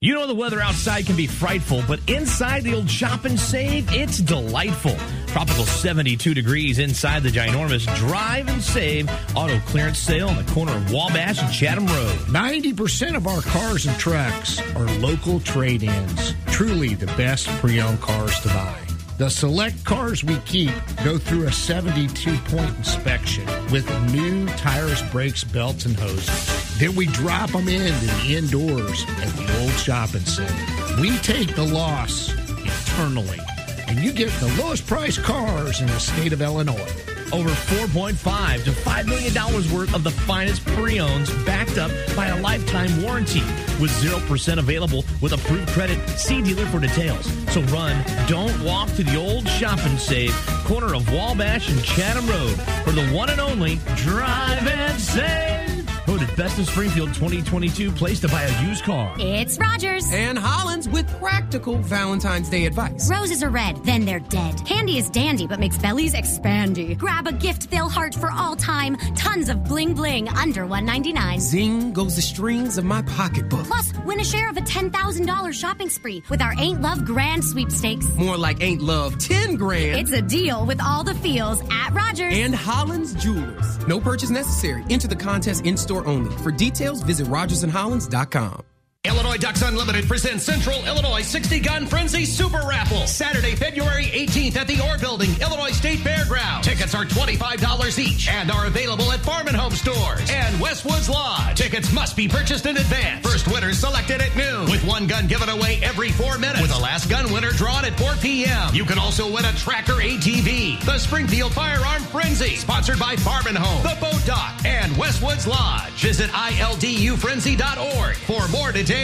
You know the weather outside can be frightful, but inside the old Shop and Save, it's delightful. Tropical seventy-two degrees inside the ginormous Drive and Save auto clearance sale on the corner of Wabash and Chatham Road. ninety percent of our cars and trucks are local trade-ins. Truly the best pre-owned cars to buy. The select cars we keep go through a seventy-two point inspection with new tires, brakes, belts, and hoses. Then we drop them in to the indoors at the old Shopping Center. We take the loss internally, and you get the lowest priced cars in the state of Illinois. Over four point five to five million dollars worth of the finest pre-owns backed up by a lifetime warranty with zero percent available with approved credit. See dealer for details. So run, don't walk to the old Shop and Save, corner of Wabash and Chatham Road, for the one and only Drive and Save. Voted Best of Springfield twenty twenty-two place to buy a used car. It's Rogers and Hollins with practical Valentine's Day advice. Roses are red, then they're dead. Candy is dandy, but makes bellies expandy. Grab a gift they'll heart for all time. Tons of bling bling under one ninety-nine. Zing goes the strings of my pocketbook. Plus, win a share of a ten thousand dollars shopping spree with our Ain't Love Grand Sweepstakes. More like Ain't Love ten grand. It's a deal with all the feels at Rogers and Hollins Jewelers. No purchase necessary. Enter the contest in store only. For details, visit rogers and hollins dot com. Illinois Ducks Unlimited presents Central Illinois sixty gun Frenzy Super Raffle. Saturday, February eighteenth at the Orr Building, Illinois State Fairgrounds. Tickets are twenty-five dollars each and are available at Farm and Home Stores and Westwoods Lodge. Tickets must be purchased in advance. First winner selected at noon, with one gun given away every four minutes, with the last gun winner drawn at four p.m. You can also win a Tracker A T V. The Springfield Firearm Frenzy, sponsored by Farm and Home, the Boat Dock, and Westwoods Lodge. Visit I L D U frenzy dot org for more details.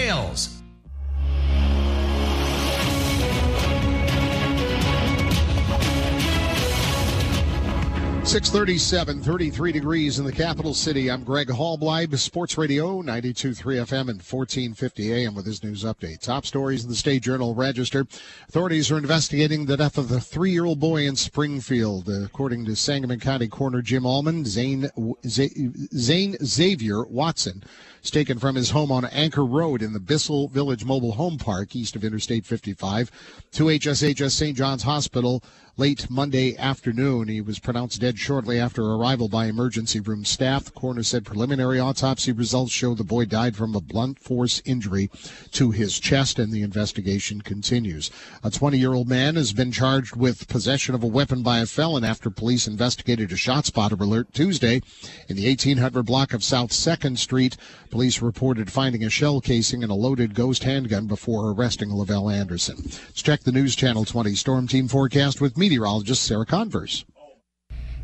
six thirty-seven, thirty-three degrees in the capital city. I'm Greg Halbleib, Sports Radio ninety-two point three F M and fourteen fifty A M with his news update. Top stories in the State Journal Register. Authorities are investigating the death of the three-year-old boy in Springfield. According to Sangamon County Coroner Jim Allman, Zane, Zane Xavier Watson was taken from his home on Anchor Road in the Bissell Village Mobile Home Park, east of Interstate fifty-five, to H S H S Saint John's Hospital late Monday afternoon. He was pronounced dead shortly after arrival by emergency room staff. The coroner said preliminary autopsy results show the boy died from a blunt force injury to his chest, and the investigation continues. A twenty-year-old man has been charged with possession of a weapon by a felon after police investigated a shot spotter alert Tuesday in the eighteen hundred block of South second Street. Police reported finding a shell casing and a loaded Ghost handgun before arresting Lavelle Anderson. Let's check the News Channel twenty Storm Team forecast with meteorologist Sarah Converse.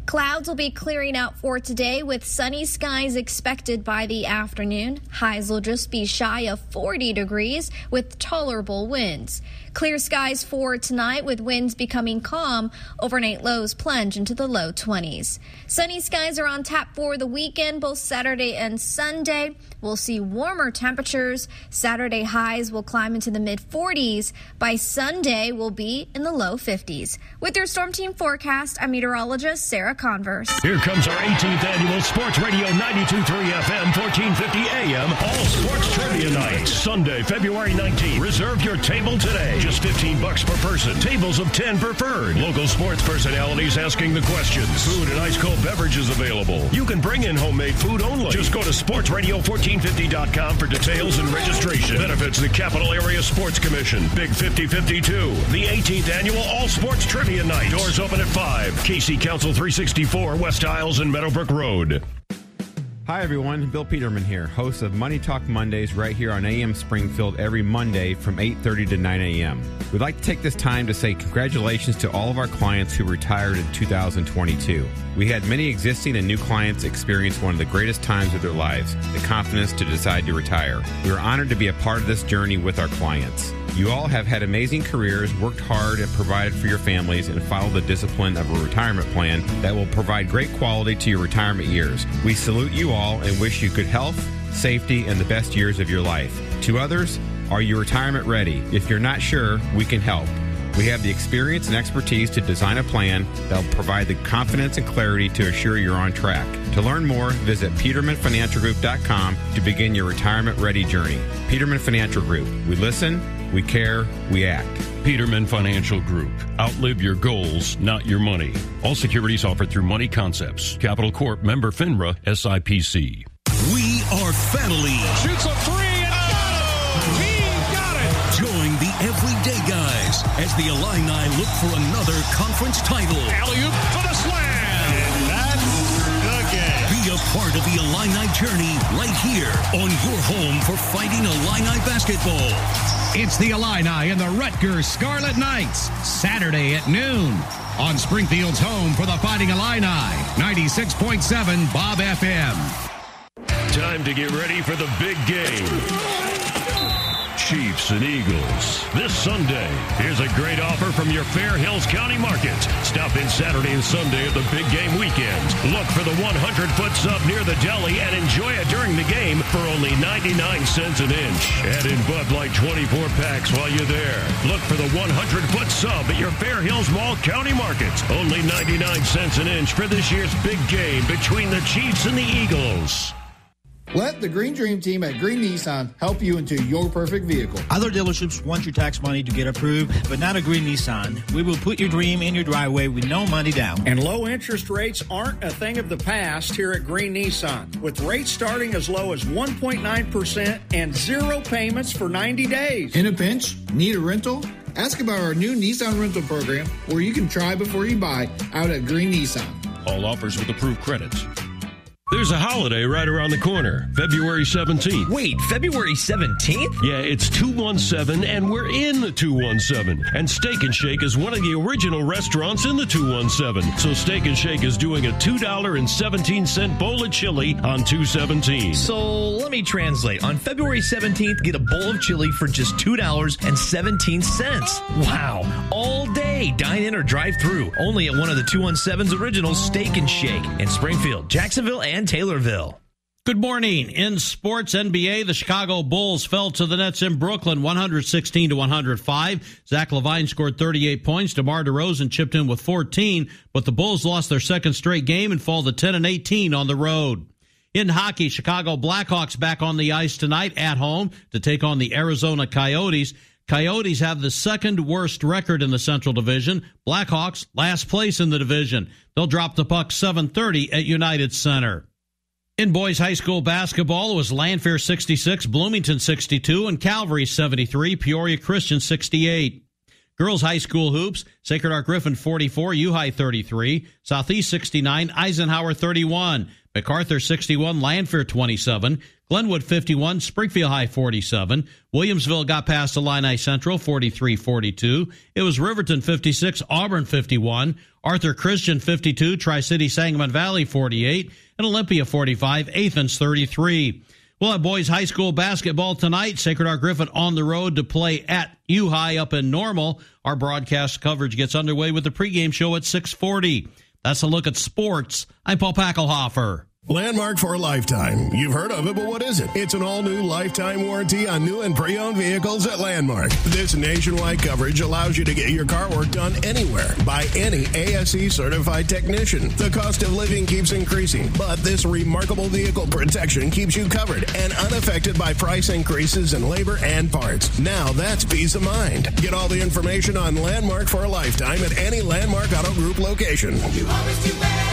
Clouds will be clearing out for today with sunny skies expected by the afternoon. Highs will just be shy of forty degrees with tolerable winds. Clear skies for tonight with winds becoming calm. Overnight lows plunge into the low twenties. Sunny skies are on tap for the weekend, both Saturday and Sunday. We'll see warmer temperatures. Saturday highs will climb into the mid forties. By Sunday, we'll be in the low fifties. With your Storm Team forecast, I'm meteorologist Sarah Converse. Here comes our eighteenth annual Sports Radio ninety-two point three F M, fourteen fifty A M, All Sports Trivia Night, Sunday, February nineteenth. Reserve your table today. just fifteen bucks per person. Tables of ten preferred. Local sports personalities asking the questions. Food and ice cold beverages available. You can bring in homemade food only. Just go to sports radio fourteen fifty dot com for details and registration. Benefits the Capital Area Sports Commission. Big fifty fifty-two. The eighteenth Annual All Sports Trivia Night. Doors open at five. K C Council three sixty-four, West Isles and Meadowbrook Road. Hi, everyone. Bill Peterman here, host of Money Talk Mondays right here on A M Springfield every Monday from eight thirty to nine a.m. We'd like to take this time to say congratulations to all of our clients who retired in two thousand twenty-two. We had many existing and new clients experience one of the greatest times of their lives, the confidence to decide to retire. We are honored to be a part of this journey with our clients. You all have had amazing careers, worked hard, and provided for your families, and followed the discipline of a retirement plan that will provide great quality to your retirement years. We salute you all and wish you good health, safety, and the best years of your life. To others, are you retirement ready? If you're not sure, we can help. We have the experience and expertise to design a plan that will provide the confidence and clarity to assure you're on track. To learn more, visit Peterman Financial Group dot com to begin your retirement-ready journey. Peterman Financial Group. We listen, we care, we act. Peterman Financial Group. Outlive your goals, not your money. All securities offered through Money Concepts. Capital Corp. Member FINRA S I P C. We are family. Shoots a three and got it! He got it! Join the everyday guys as the Illini look for another conference title. Alley-oop for the slam! Be a part of the Illini journey right here on your home for Fighting Illini basketball. It's the Illini and the Rutgers Scarlet Knights, Saturday at noon on Springfield's home for the Fighting Illini, ninety-six point seven Bob F M. Time to get ready for the big game. Chiefs and Eagles. This Sunday, here's a great offer from your Fair Hills County Market. Stop in Saturday and Sunday of the big game weekend. Look for the hundred-foot sub near the deli and enjoy it during the game for only ninety-nine cents an inch. Add in Bud Light twenty-four packs while you're there. Look for the hundred-foot sub at your Fair Hills Mall County Market. Only ninety-nine cents an inch for this year's big game between the Chiefs and the Eagles. Let the Green Dream Team at Green Nissan help you into your perfect vehicle. Other dealerships want your tax money to get approved, but not a Green Nissan. We will put your dream in your driveway with no money down. And low interest rates aren't a thing of the past here at Green Nissan. With rates starting as low as one point nine percent and zero payments for ninety days. In a pinch? Need a rental? Ask about our new Nissan rental program where you can try before you buy out at Green Nissan. All offers with approved credits. There's a holiday right around the corner, February seventeenth. Wait, February seventeenth? Yeah, it's two one seven, and we're in the two one seven. And Steak and Shake is one of the original restaurants in the two one seven. So Steak and Shake is doing a two dollars and seventeen cents bowl of chili on two seventeen. So let me translate. On February seventeenth, get a bowl of chili for just two dollars and seventeen cents. Wow. All day. Dine in or drive through. Only at one of the two one seven's original Steak and Shake in Springfield, Jacksonville, and Taylorville. Good morning. In sports, N B A, the Chicago Bulls fell to the Nets in Brooklyn, one sixteen to one oh five. Zach LaVine scored thirty-eight points. DeMar DeRozan chipped in with fourteen, but the Bulls lost their second straight game and fall to ten and eighteen on the road. In hockey, Chicago Blackhawks back on the ice tonight at home to take on the Arizona Coyotes. Coyotes have the second worst record in the Central Division. Blackhawks, last place in the division. They'll drop the puck seven thirty at United Center. In boys high school basketball, it was Lanphier sixty-six, Bloomington sixty-two, and Calvary seventy-three, Peoria Christian sixty-eight. Girls high school hoops, Sacred Heart Griffin forty-four, U-High thirty-three, Southeast sixty-nine, Eisenhower thirty-one, MacArthur sixty-one, Lanphier twenty-seven, Glenwood fifty-one, Springfield High forty-seven. Williamsville got past Illini Central forty-three forty-two. It was Riverton fifty-six, Auburn fifty-one, Arthur Christian fifty-two, Tri-City Sangamon Valley forty-eight, and Olympia forty-five, Athens thirty-three. We'll have boys high school basketball tonight. Sacred Heart Griffin on the road to play at U-High up in Normal. Our broadcast coverage gets underway with the pregame show at six forty. That's a look at sports. I'm Paul Pakalhofer. Landmark for a lifetime. You've heard of it, but what is it? It's an all-new lifetime warranty on new and pre-owned vehicles at Landmark. This nationwide coverage allows you to get your car work done anywhere by any A S E-certified technician. The cost of living keeps increasing, but this remarkable vehicle protection keeps you covered and unaffected by price increases in labor and parts. Now that's peace of mind. Get all the information on Landmark for a lifetime at any Landmark Auto Group location. You always do better.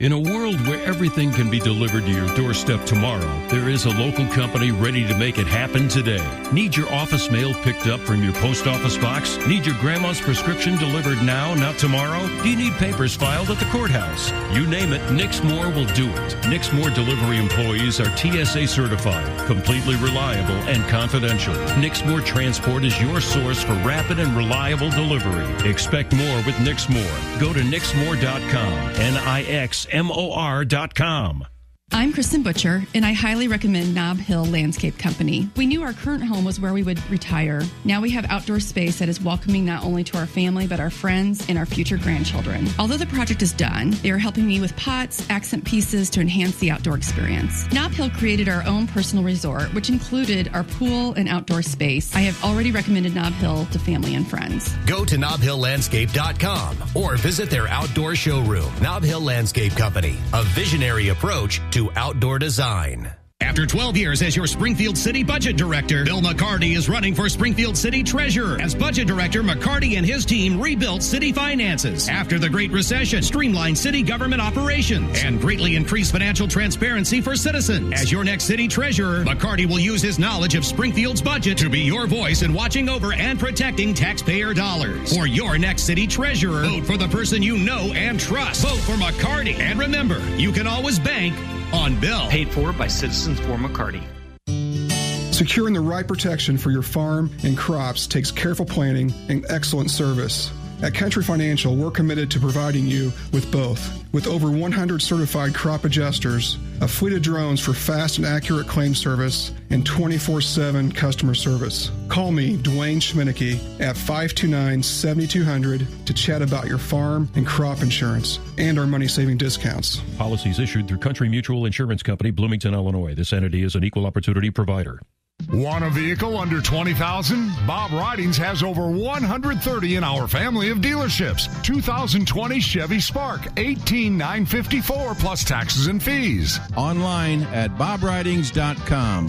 In a world where everything can be delivered to your doorstep tomorrow, there is a local company ready to make it happen today. Need your office mail picked up from your post office box? Need your grandma's prescription delivered now, not tomorrow? Do you need papers filed at the courthouse? You name it, Nix More will do it. Nix More delivery employees are T S A certified, completely reliable, and confidential. Nix More Transport is your source for rapid and reliable delivery. Expect more with Nix More. Go to nix more dot com, N I X M O R dot com. I'm Kristen Butcher, and I highly recommend Knob Hill Landscape Company. We knew our current home was where we would retire. Now we have outdoor space that is welcoming not only to our family, but our friends and our future grandchildren. Although the project is done, they are helping me with pots, accent pieces to enhance the outdoor experience. Knob Hill created our own personal resort, which included our pool and outdoor space. I have already recommended Knob Hill to family and friends. Go to knob hill landscape dot com or visit their outdoor showroom. Knob Hill Landscape Company, a visionary approach to to outdoor design. After twelve years as your Springfield City Budget Director, Bill McCarty is running for Springfield City Treasurer. As Budget Director, McCarty and his team rebuilt city finances after the Great Recession, streamlined city government operations, and greatly increased financial transparency for citizens. As your next city treasurer, McCarty will use his knowledge of Springfield's budget to be your voice in watching over and protecting taxpayer dollars. For your next city treasurer, vote for the person you know and trust. Vote for McCarty. And remember, you can always bank on Bill. Paid for by Citizens for McCarty. Securing the right protection for your farm and crops takes careful planning and excellent service. At Country Financial, we're committed to providing you with both. With over one hundred certified crop adjusters, a fleet of drones for fast and accurate claim service, and twenty-four seven customer service. Call me, Dwayne Schminicki, at five two nine, seven two zero zero to chat about your farm and crop insurance and our money-saving discounts. Policies issued through Country Mutual Insurance Company, Bloomington, Illinois. This entity is an equal opportunity provider. Want a vehicle under twenty thousand dollars? Bob Ridings has over one hundred thirty in our family of dealerships. two thousand twenty Chevy Spark, eighteen thousand nine hundred fifty-four dollars plus taxes and fees. Online at bob ridings dot com.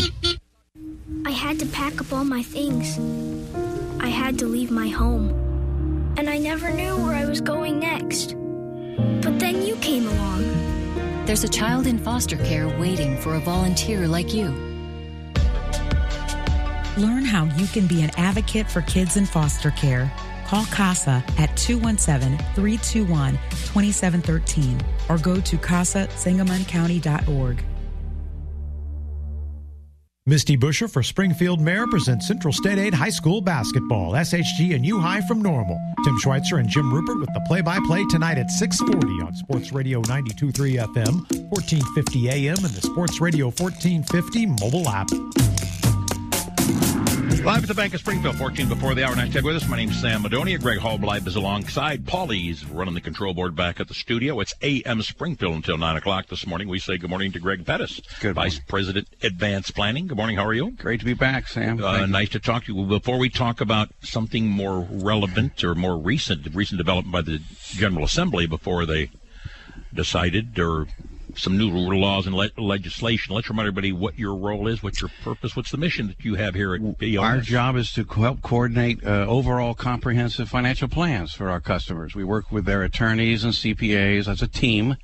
I had to pack up all my things. I had to leave my home. And I never knew where I was going next. But then you came along. There's a child in foster care waiting for a volunteer like you. Learn how you can be an advocate for kids in foster care. Call CASA at two one seven, three two one, two seven one three or go to casa sangamon county dot org. Misty Buescher for Springfield Mayor presents Central State Aid High School Basketball, S H G and U High from Normal. Tim Schweitzer and Jim Rupert with the play-by-play tonight at six forty on Sports Radio ninety-two point three F M, fourteen fifty A M, and the Sports Radio fourteen fifty mobile app. Live at the Bank of Springfield, fourteen before the hour. Nice to have you with us. My name's Sam Madonia. Greg Halbleib is alongside. Paulie's running the control board back at the studio. It's A M Springfield until nine o'clock this morning. We say good morning to Greg Pettis, good Vice morning. President, Advanced Planning. Good morning. How are you? Great to be back, Sam. Uh, nice to talk to you. Before we talk about something more relevant or more recent, recent development by the General Assembly before they decided or some new laws and le- legislation. Let's remind everybody what your role is, what's your purpose, what's the mission that you have here at B O S. Our job is to co- help coordinate uh, overall comprehensive financial plans for our customers. We work with their attorneys and C P As as a team,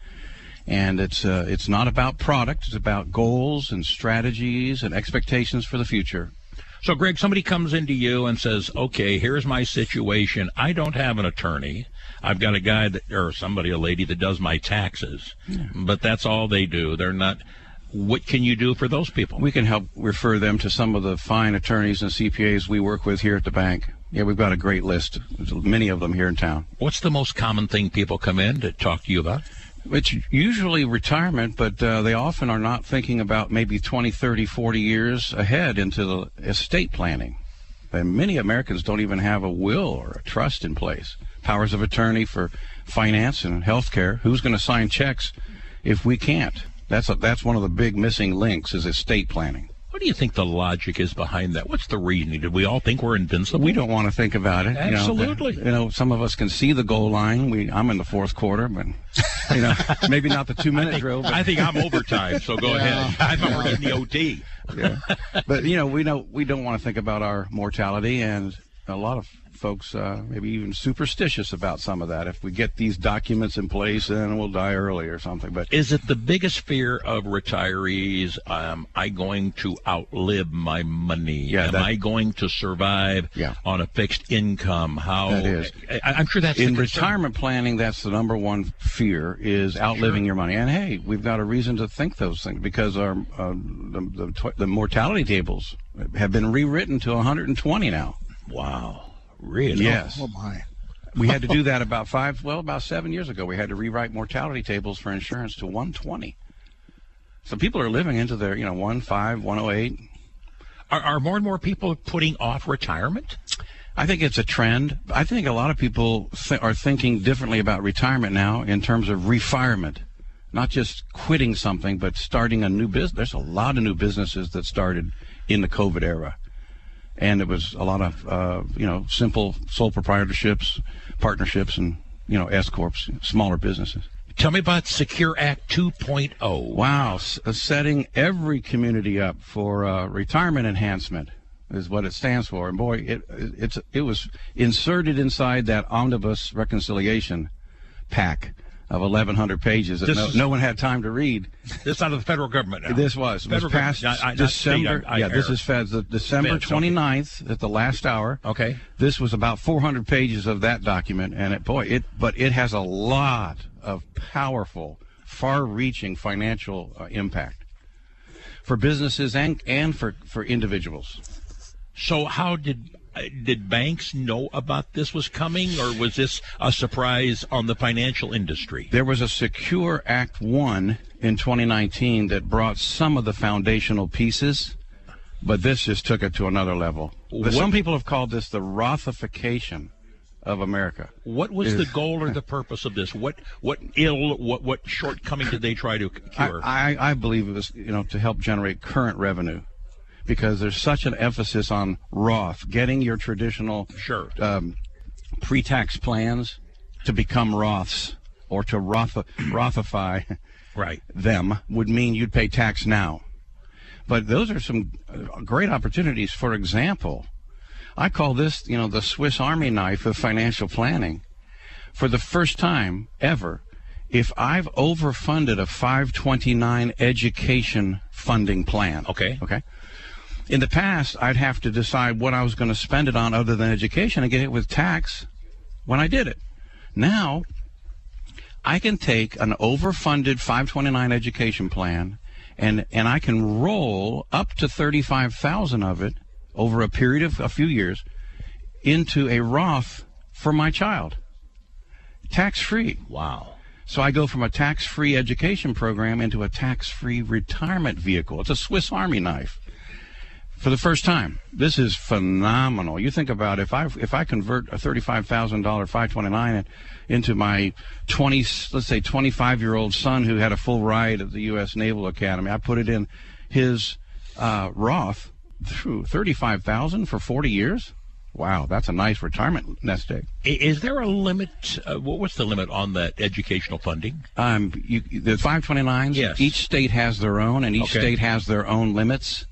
and it's uh, it's not about product. It's about goals and strategies and expectations for the future. So, Greg, somebody comes into you and says, okay, here's my situation. I don't have an attorney. I've got a guy that, or somebody, a lady that does my taxes, yeah. But that's all they do. They're not. What can you do for those people? We can help refer them to some of the fine attorneys and C P As we work with here at the bank. Yeah, we've got a great list. There's many of them here in town. What's the most common thing people come in to talk to you about? It's usually retirement, but uh, they often are not thinking about maybe twenty, thirty, forty years ahead into the estate planning. And many Americans don't even have a will or a trust in place. powers of attorney for finance and health care. Who's going to sign checks if we can't? That's a, that's one of the big missing links is estate planning. What do you think the logic is behind that? What's the reasoning? Do we all think we're invincible? We don't want to think about it. Absolutely. You know, the, you know some of us can see the goal line. We, I'm in the fourth quarter, but you know, maybe not the two-minute drill. But. I think I'm overtime, so go yeah. ahead. I thought yeah. we're in the O T. Yeah. But you know, we know we don't want to think about our mortality, and a lot of folks uh, maybe even superstitious about some of that. If we get these documents in place, then we'll die early or something. But is it the biggest fear of retirees? Am I going to outlive my money? Yeah, am that, I going to survive yeah. on a fixed income? How? That is. I, I'm sure that's in retirement planning. That's the number one fear is outliving sure. your money. And hey, we've got a reason to think those things because our uh, the, the, tw- the mortality tables have been rewritten to one hundred twenty now. Wow. Really? Yes. Oh, my. We had to do that about five, well, about seven years ago. We had to rewrite mortality tables for insurance to one twenty. So people are living into their, you know, one five, one oh eight. Are, are more and more people putting off retirement? I think it's a trend. I think a lot of people th- are thinking differently about retirement now in terms of refirement, not just quitting something, but starting a new business. There's a lot of new businesses that started in the COVID era. And it was a lot of, uh, you know, simple sole proprietorships, partnerships, and, you know, S-corps, smaller businesses. Tell me about Secure Act two point oh. Wow. S- setting every community up for uh, retirement enhancement is what it stands for. And, boy, it it's it was inserted inside that omnibus reconciliation pack of eleven hundred pages that no, is, no one had time to read. This is out of the federal government now. This was. It was passed not, not December. State, I, I yeah, error. This is feds, the December twenty-ninth okay. at the last hour. Okay. This was about four hundred pages of that document, and it, boy, it but it has a lot of powerful, far-reaching financial uh, impact for businesses and, and for, for individuals. So how did... Did banks know about this was coming, or was this a surprise on the financial industry? There was a Secure Act one in twenty nineteen that brought some of the foundational pieces, but this just took it to another level. What, some people have called this the Rothification of America. What was is, the goal or the purpose of this? What what ill, what, what shortcoming did they try to cure? I, I, I believe it was, you know, to help generate current revenue. Because there's such an emphasis on Roth, getting your traditional sure. um, pre-tax plans to become Roths or to Roth- Rothify right. them would mean you'd pay tax now. But those are some great opportunities. For example, I call this, you know, the Swiss Army knife of financial planning. For the first time ever, if I've overfunded a five twenty-nine education funding plan, okay, okay. in the past, I'd have to decide what I was going to spend it on other than education and get it with tax when I did it. Now, I can take an overfunded five twenty-nine education plan, and, and I can roll up to thirty-five thousand dollars of it over a period of a few years into a Roth for my child, tax-free. Wow. So I go from a tax-free education program into a tax-free retirement vehicle. It's a Swiss Army knife. For the first time, this is phenomenal. You think about if I if I convert a thirty-five thousand dollars five twenty-nine into my twenty let's say twenty-five-year-old son who had a full ride at the U S Naval Academy, I put it in his uh, Roth through thirty-five thousand dollars for forty years. Wow, that's a nice retirement nest egg. Is there a limit? Uh, what was the limit on that educational funding? Um, you, the five twenty-nines. Yes. Each state has their own, and each okay. state has their own limits.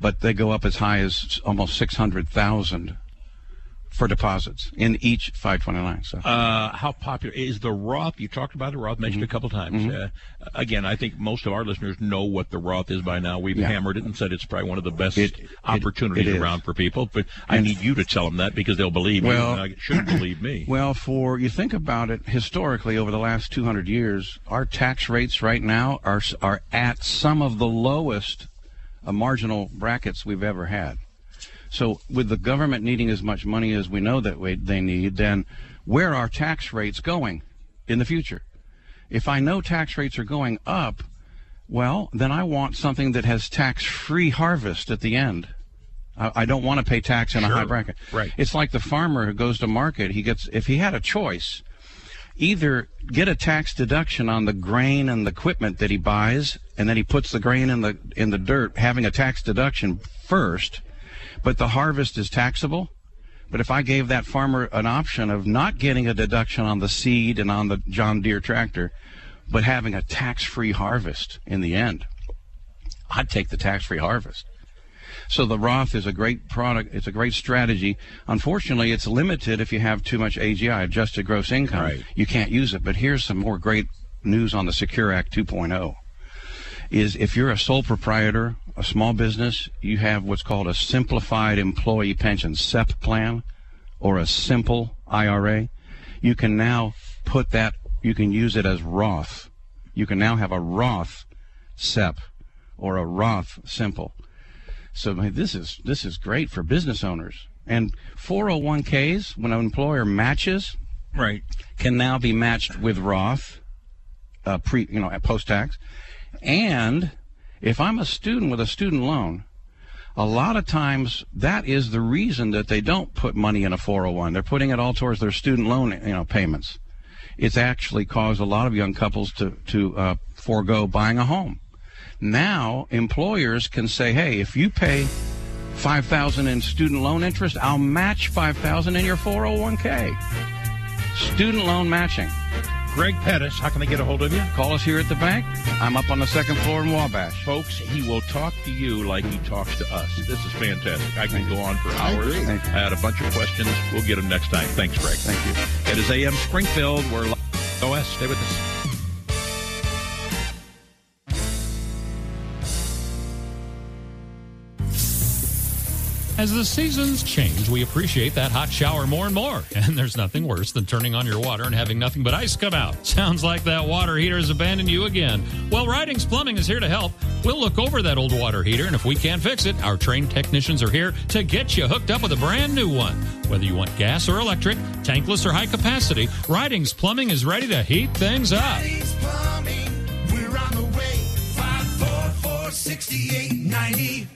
But they go up as high as almost six hundred thousand dollars for deposits in each five twenty-nine. So. Uh, how popular is the Roth? You talked about the Roth, mentioned mm-hmm. a couple times. Mm-hmm. Uh, again, I think most of our listeners know what the Roth is by now. We've yeah. hammered it and said it's probably one of the best it, opportunities it, it around for people. But I and need you to tell them that because they'll believe well, you and I shouldn't believe me. Well, for you think about it, historically, over the last two hundred years, our tax rates right now are are at some of the lowest A marginal brackets we've ever had. So with the government needing as much money as we know that we, they need, then where are tax rates going in the future? If I know tax rates are going up, well, then I want something that has tax-free harvest at the end I, I don't want to pay tax in sure. a high bracket. Right. It's like the farmer who goes to market. He gets, if he had a choice, either get a tax deduction on the grain and the equipment that he buys, and then he puts the grain in the in the dirt, having a tax deduction first, but the harvest is taxable. But if I gave that farmer an option of not getting a deduction on the seed and on the John Deere tractor, but having a tax-free harvest in the end, I'd take the tax-free harvest. So the Roth is a great product. It's a great strategy. Unfortunately, it's limited if you have too much A G I, adjusted gross income. Right. You can't use it. But here's some more great news on the Secure Act two point oh. Is if you're a sole proprietor, a small business, you have what's called a simplified employee pension, S E P plan, or a simple I R A. You can now put that, you can use it as Roth. You can now have a Roth S E P or a Roth simple. So this is this is great for business owners. And four oh one k's, when an employer matches, right, can now be matched with Roth, uh, pre, you know, at post tax. And if I'm a student with a student loan, a lot of times that is the reason that they don't put money in a four oh one. They're putting it all towards their student loan, you know, payments. It's actually caused a lot of young couples to to uh, forego buying a home. Now employers can say, hey, if you pay five thousand dollars in student loan interest, I'll match five thousand dollars in your four oh one k. Student loan matching. Greg Pettis, how can they get a hold of you? Call us here at the bank. I'm up on the second floor in Wabash. Folks, he will talk to you like he talks to us. This is fantastic. I can go on for hours. I had a bunch of questions. We'll get them next time. Thanks, Greg. Thank you. It is A M Springfield. We're live. O S, stay with us. As the seasons change, we appreciate that hot shower more and more. And there's nothing worse than turning on your water and having nothing but ice come out. Sounds like that water heater has abandoned you again. Well, Ridings Plumbing is here to help. We'll look over that old water heater, and if we can't fix it, our trained technicians are here to get you hooked up with a brand new one. Whether you want gas or electric, tankless or high capacity, Ridings Plumbing is ready to heat things up. Ridings Plumbing, we're on the way, five four four, six eight nine zero.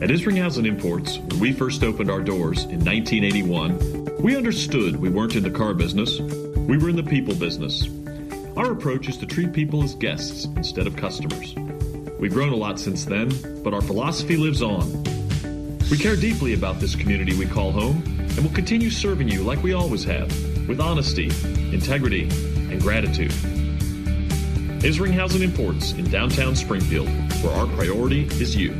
At Isring Housing Imports, when we first opened our doors in nineteen eighty-one, we understood we weren't in the car business, we were in the people business. Our approach is to treat people as guests instead of customers. We've grown a lot since then, but our philosophy lives on. We care deeply about this community we call home, and will continue serving you like we always have, with honesty, integrity, and gratitude. Isring Housing Imports in downtown Springfield, where our priority is you.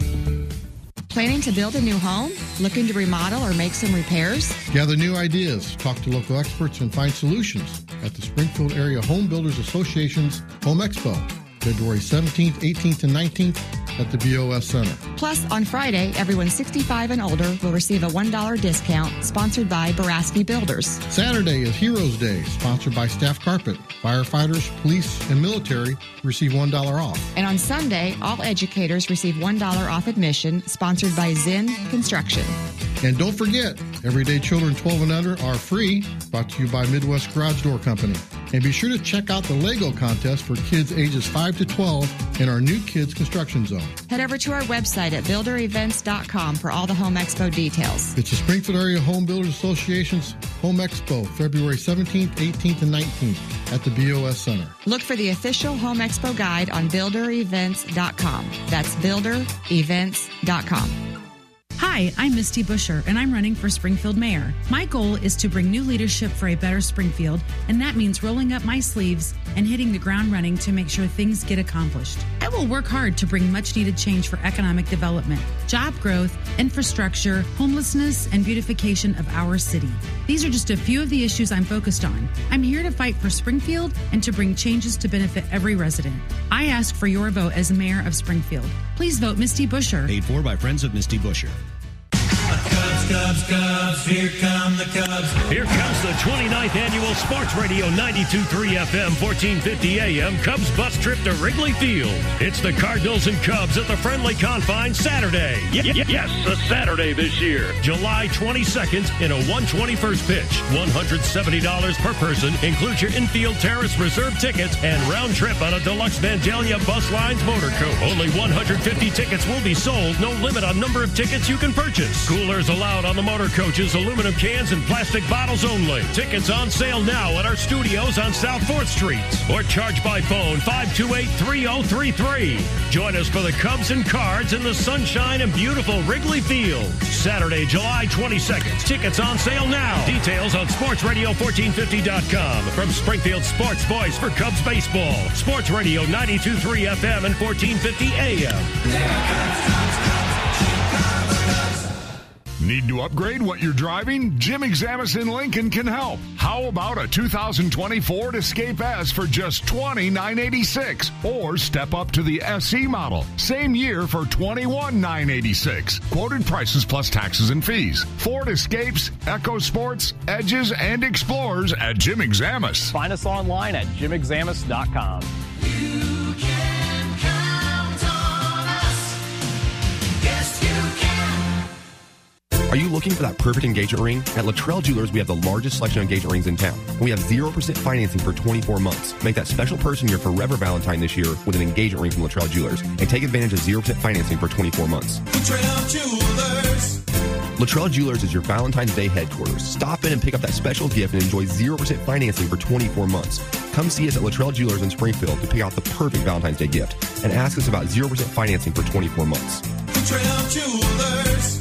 Planning to build a new home? Looking to remodel or make some repairs? Gather new ideas, talk to local experts, and find solutions at the Springfield Area Home Builders Association's Home Expo, February seventeenth, eighteenth, and nineteenth at the B O S Center. Plus, on Friday, everyone sixty-five and older will receive a one dollar discount, sponsored by Borowski Builders. Saturday is Heroes Day, sponsored by Staff Carpet. Firefighters, police, and military receive one dollar off. And on Sunday, all educators receive one dollar off admission, sponsored by Zen Construction. And don't forget, everyday children twelve and under are free, brought to you by Midwest Garage Door Company. And be sure to check out the Lego contest for kids ages five to twelve in our new Kids Construction Zone. Head over to our website at builder events dot com for all the Home Expo details. It's the Springfield Area Home Builders Association's Home Expo, February seventeenth, eighteenth, and nineteenth at the B O S Center. Look for the official Home Expo guide on builder events dot com. That's builder events dot com. Hi, I'm Misty Buescher, and I'm running for Springfield Mayor. My goal is to bring new leadership for a better Springfield, and that means rolling up my sleeves and hitting the ground running to make sure things get accomplished. I will work hard to bring much-needed change for economic development, job growth, infrastructure, homelessness, and beautification of our city. These are just a few of the issues I'm focused on. I'm here to fight for Springfield and to bring changes to benefit every resident. I ask for your vote as Mayor of Springfield. Please vote Misty Buescher. Paid for by Friends of Misty Buescher. Cubs, Cubs, here come the Cubs. Here comes the twenty-ninth annual Sports Radio ninety-two point three F M, fourteen fifty A M Cubs bus trip to Wrigley Field. It's the Cardinals and Cubs at the Friendly Confine Saturday. Y- y- yes, a Saturday this year. July twenty-second in a one twenty-first pitch. one hundred seventy dollars per person includes your infield terrace reserve tickets and round trip on a deluxe Vandalia Bus Lines motor coach. Only one hundred fifty tickets will be sold. No limit on number of tickets you can purchase. Coolers allowed on the motor coaches, aluminum cans and plastic bottles only. Tickets on sale now at our studios on South fourth Street or charge by phone five two eight, three oh three three. Join us for the Cubs and Cards in the sunshine and beautiful Wrigley Field. Saturday, July twenty-second. Tickets on sale now. Details on sports radio fourteen fifty dot com. From Springfield Sports Voice for Cubs Baseball. Sports Radio ninety-two point three F M and fourteen fifty A M. Need to upgrade what you're driving? Jim Examison Lincoln can help. How about a two thousand twenty Ford Escape S for just twenty thousand nine hundred eighty-six dollars? Or step up to the S E model. Same year for twenty-one thousand nine hundred eighty-six dollars. Quoted prices plus taxes and fees. Ford Escapes, EcoSports, Edges, and Explorers at Jim Examis. Find us online at jim examis dot com. You can Are you looking for that perfect engagement ring? At Latrell Jewelers, we have the largest selection of engagement rings in town. And we have zero percent financing for twenty-four months. Make that special person your forever Valentine this year with an engagement ring from Latrell Jewelers. And take advantage of zero percent financing for twenty-four months. Latrell Jewelers. Latrell Jewelers is your Valentine's Day headquarters. Stop in and pick up that special gift and enjoy zero percent financing for twenty-four months. Come see us at Latrell Jewelers in Springfield to pick out the perfect Valentine's Day gift. And ask us about zero percent financing for twenty-four months. Latrell Jewelers.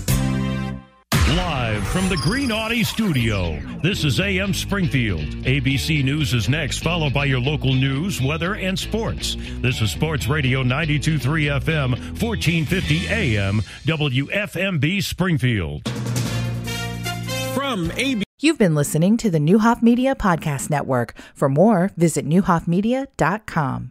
Live from the Green Audi studio, this is A M Springfield. A B C News is next, followed by your local news, weather, and sports. This is Sports Radio ninety-two point three F M, fourteen fifty A M, W F M B Springfield. From A B C. You've been listening to the Newhoff Media Podcast Network. For more, visit newhoff media dot com.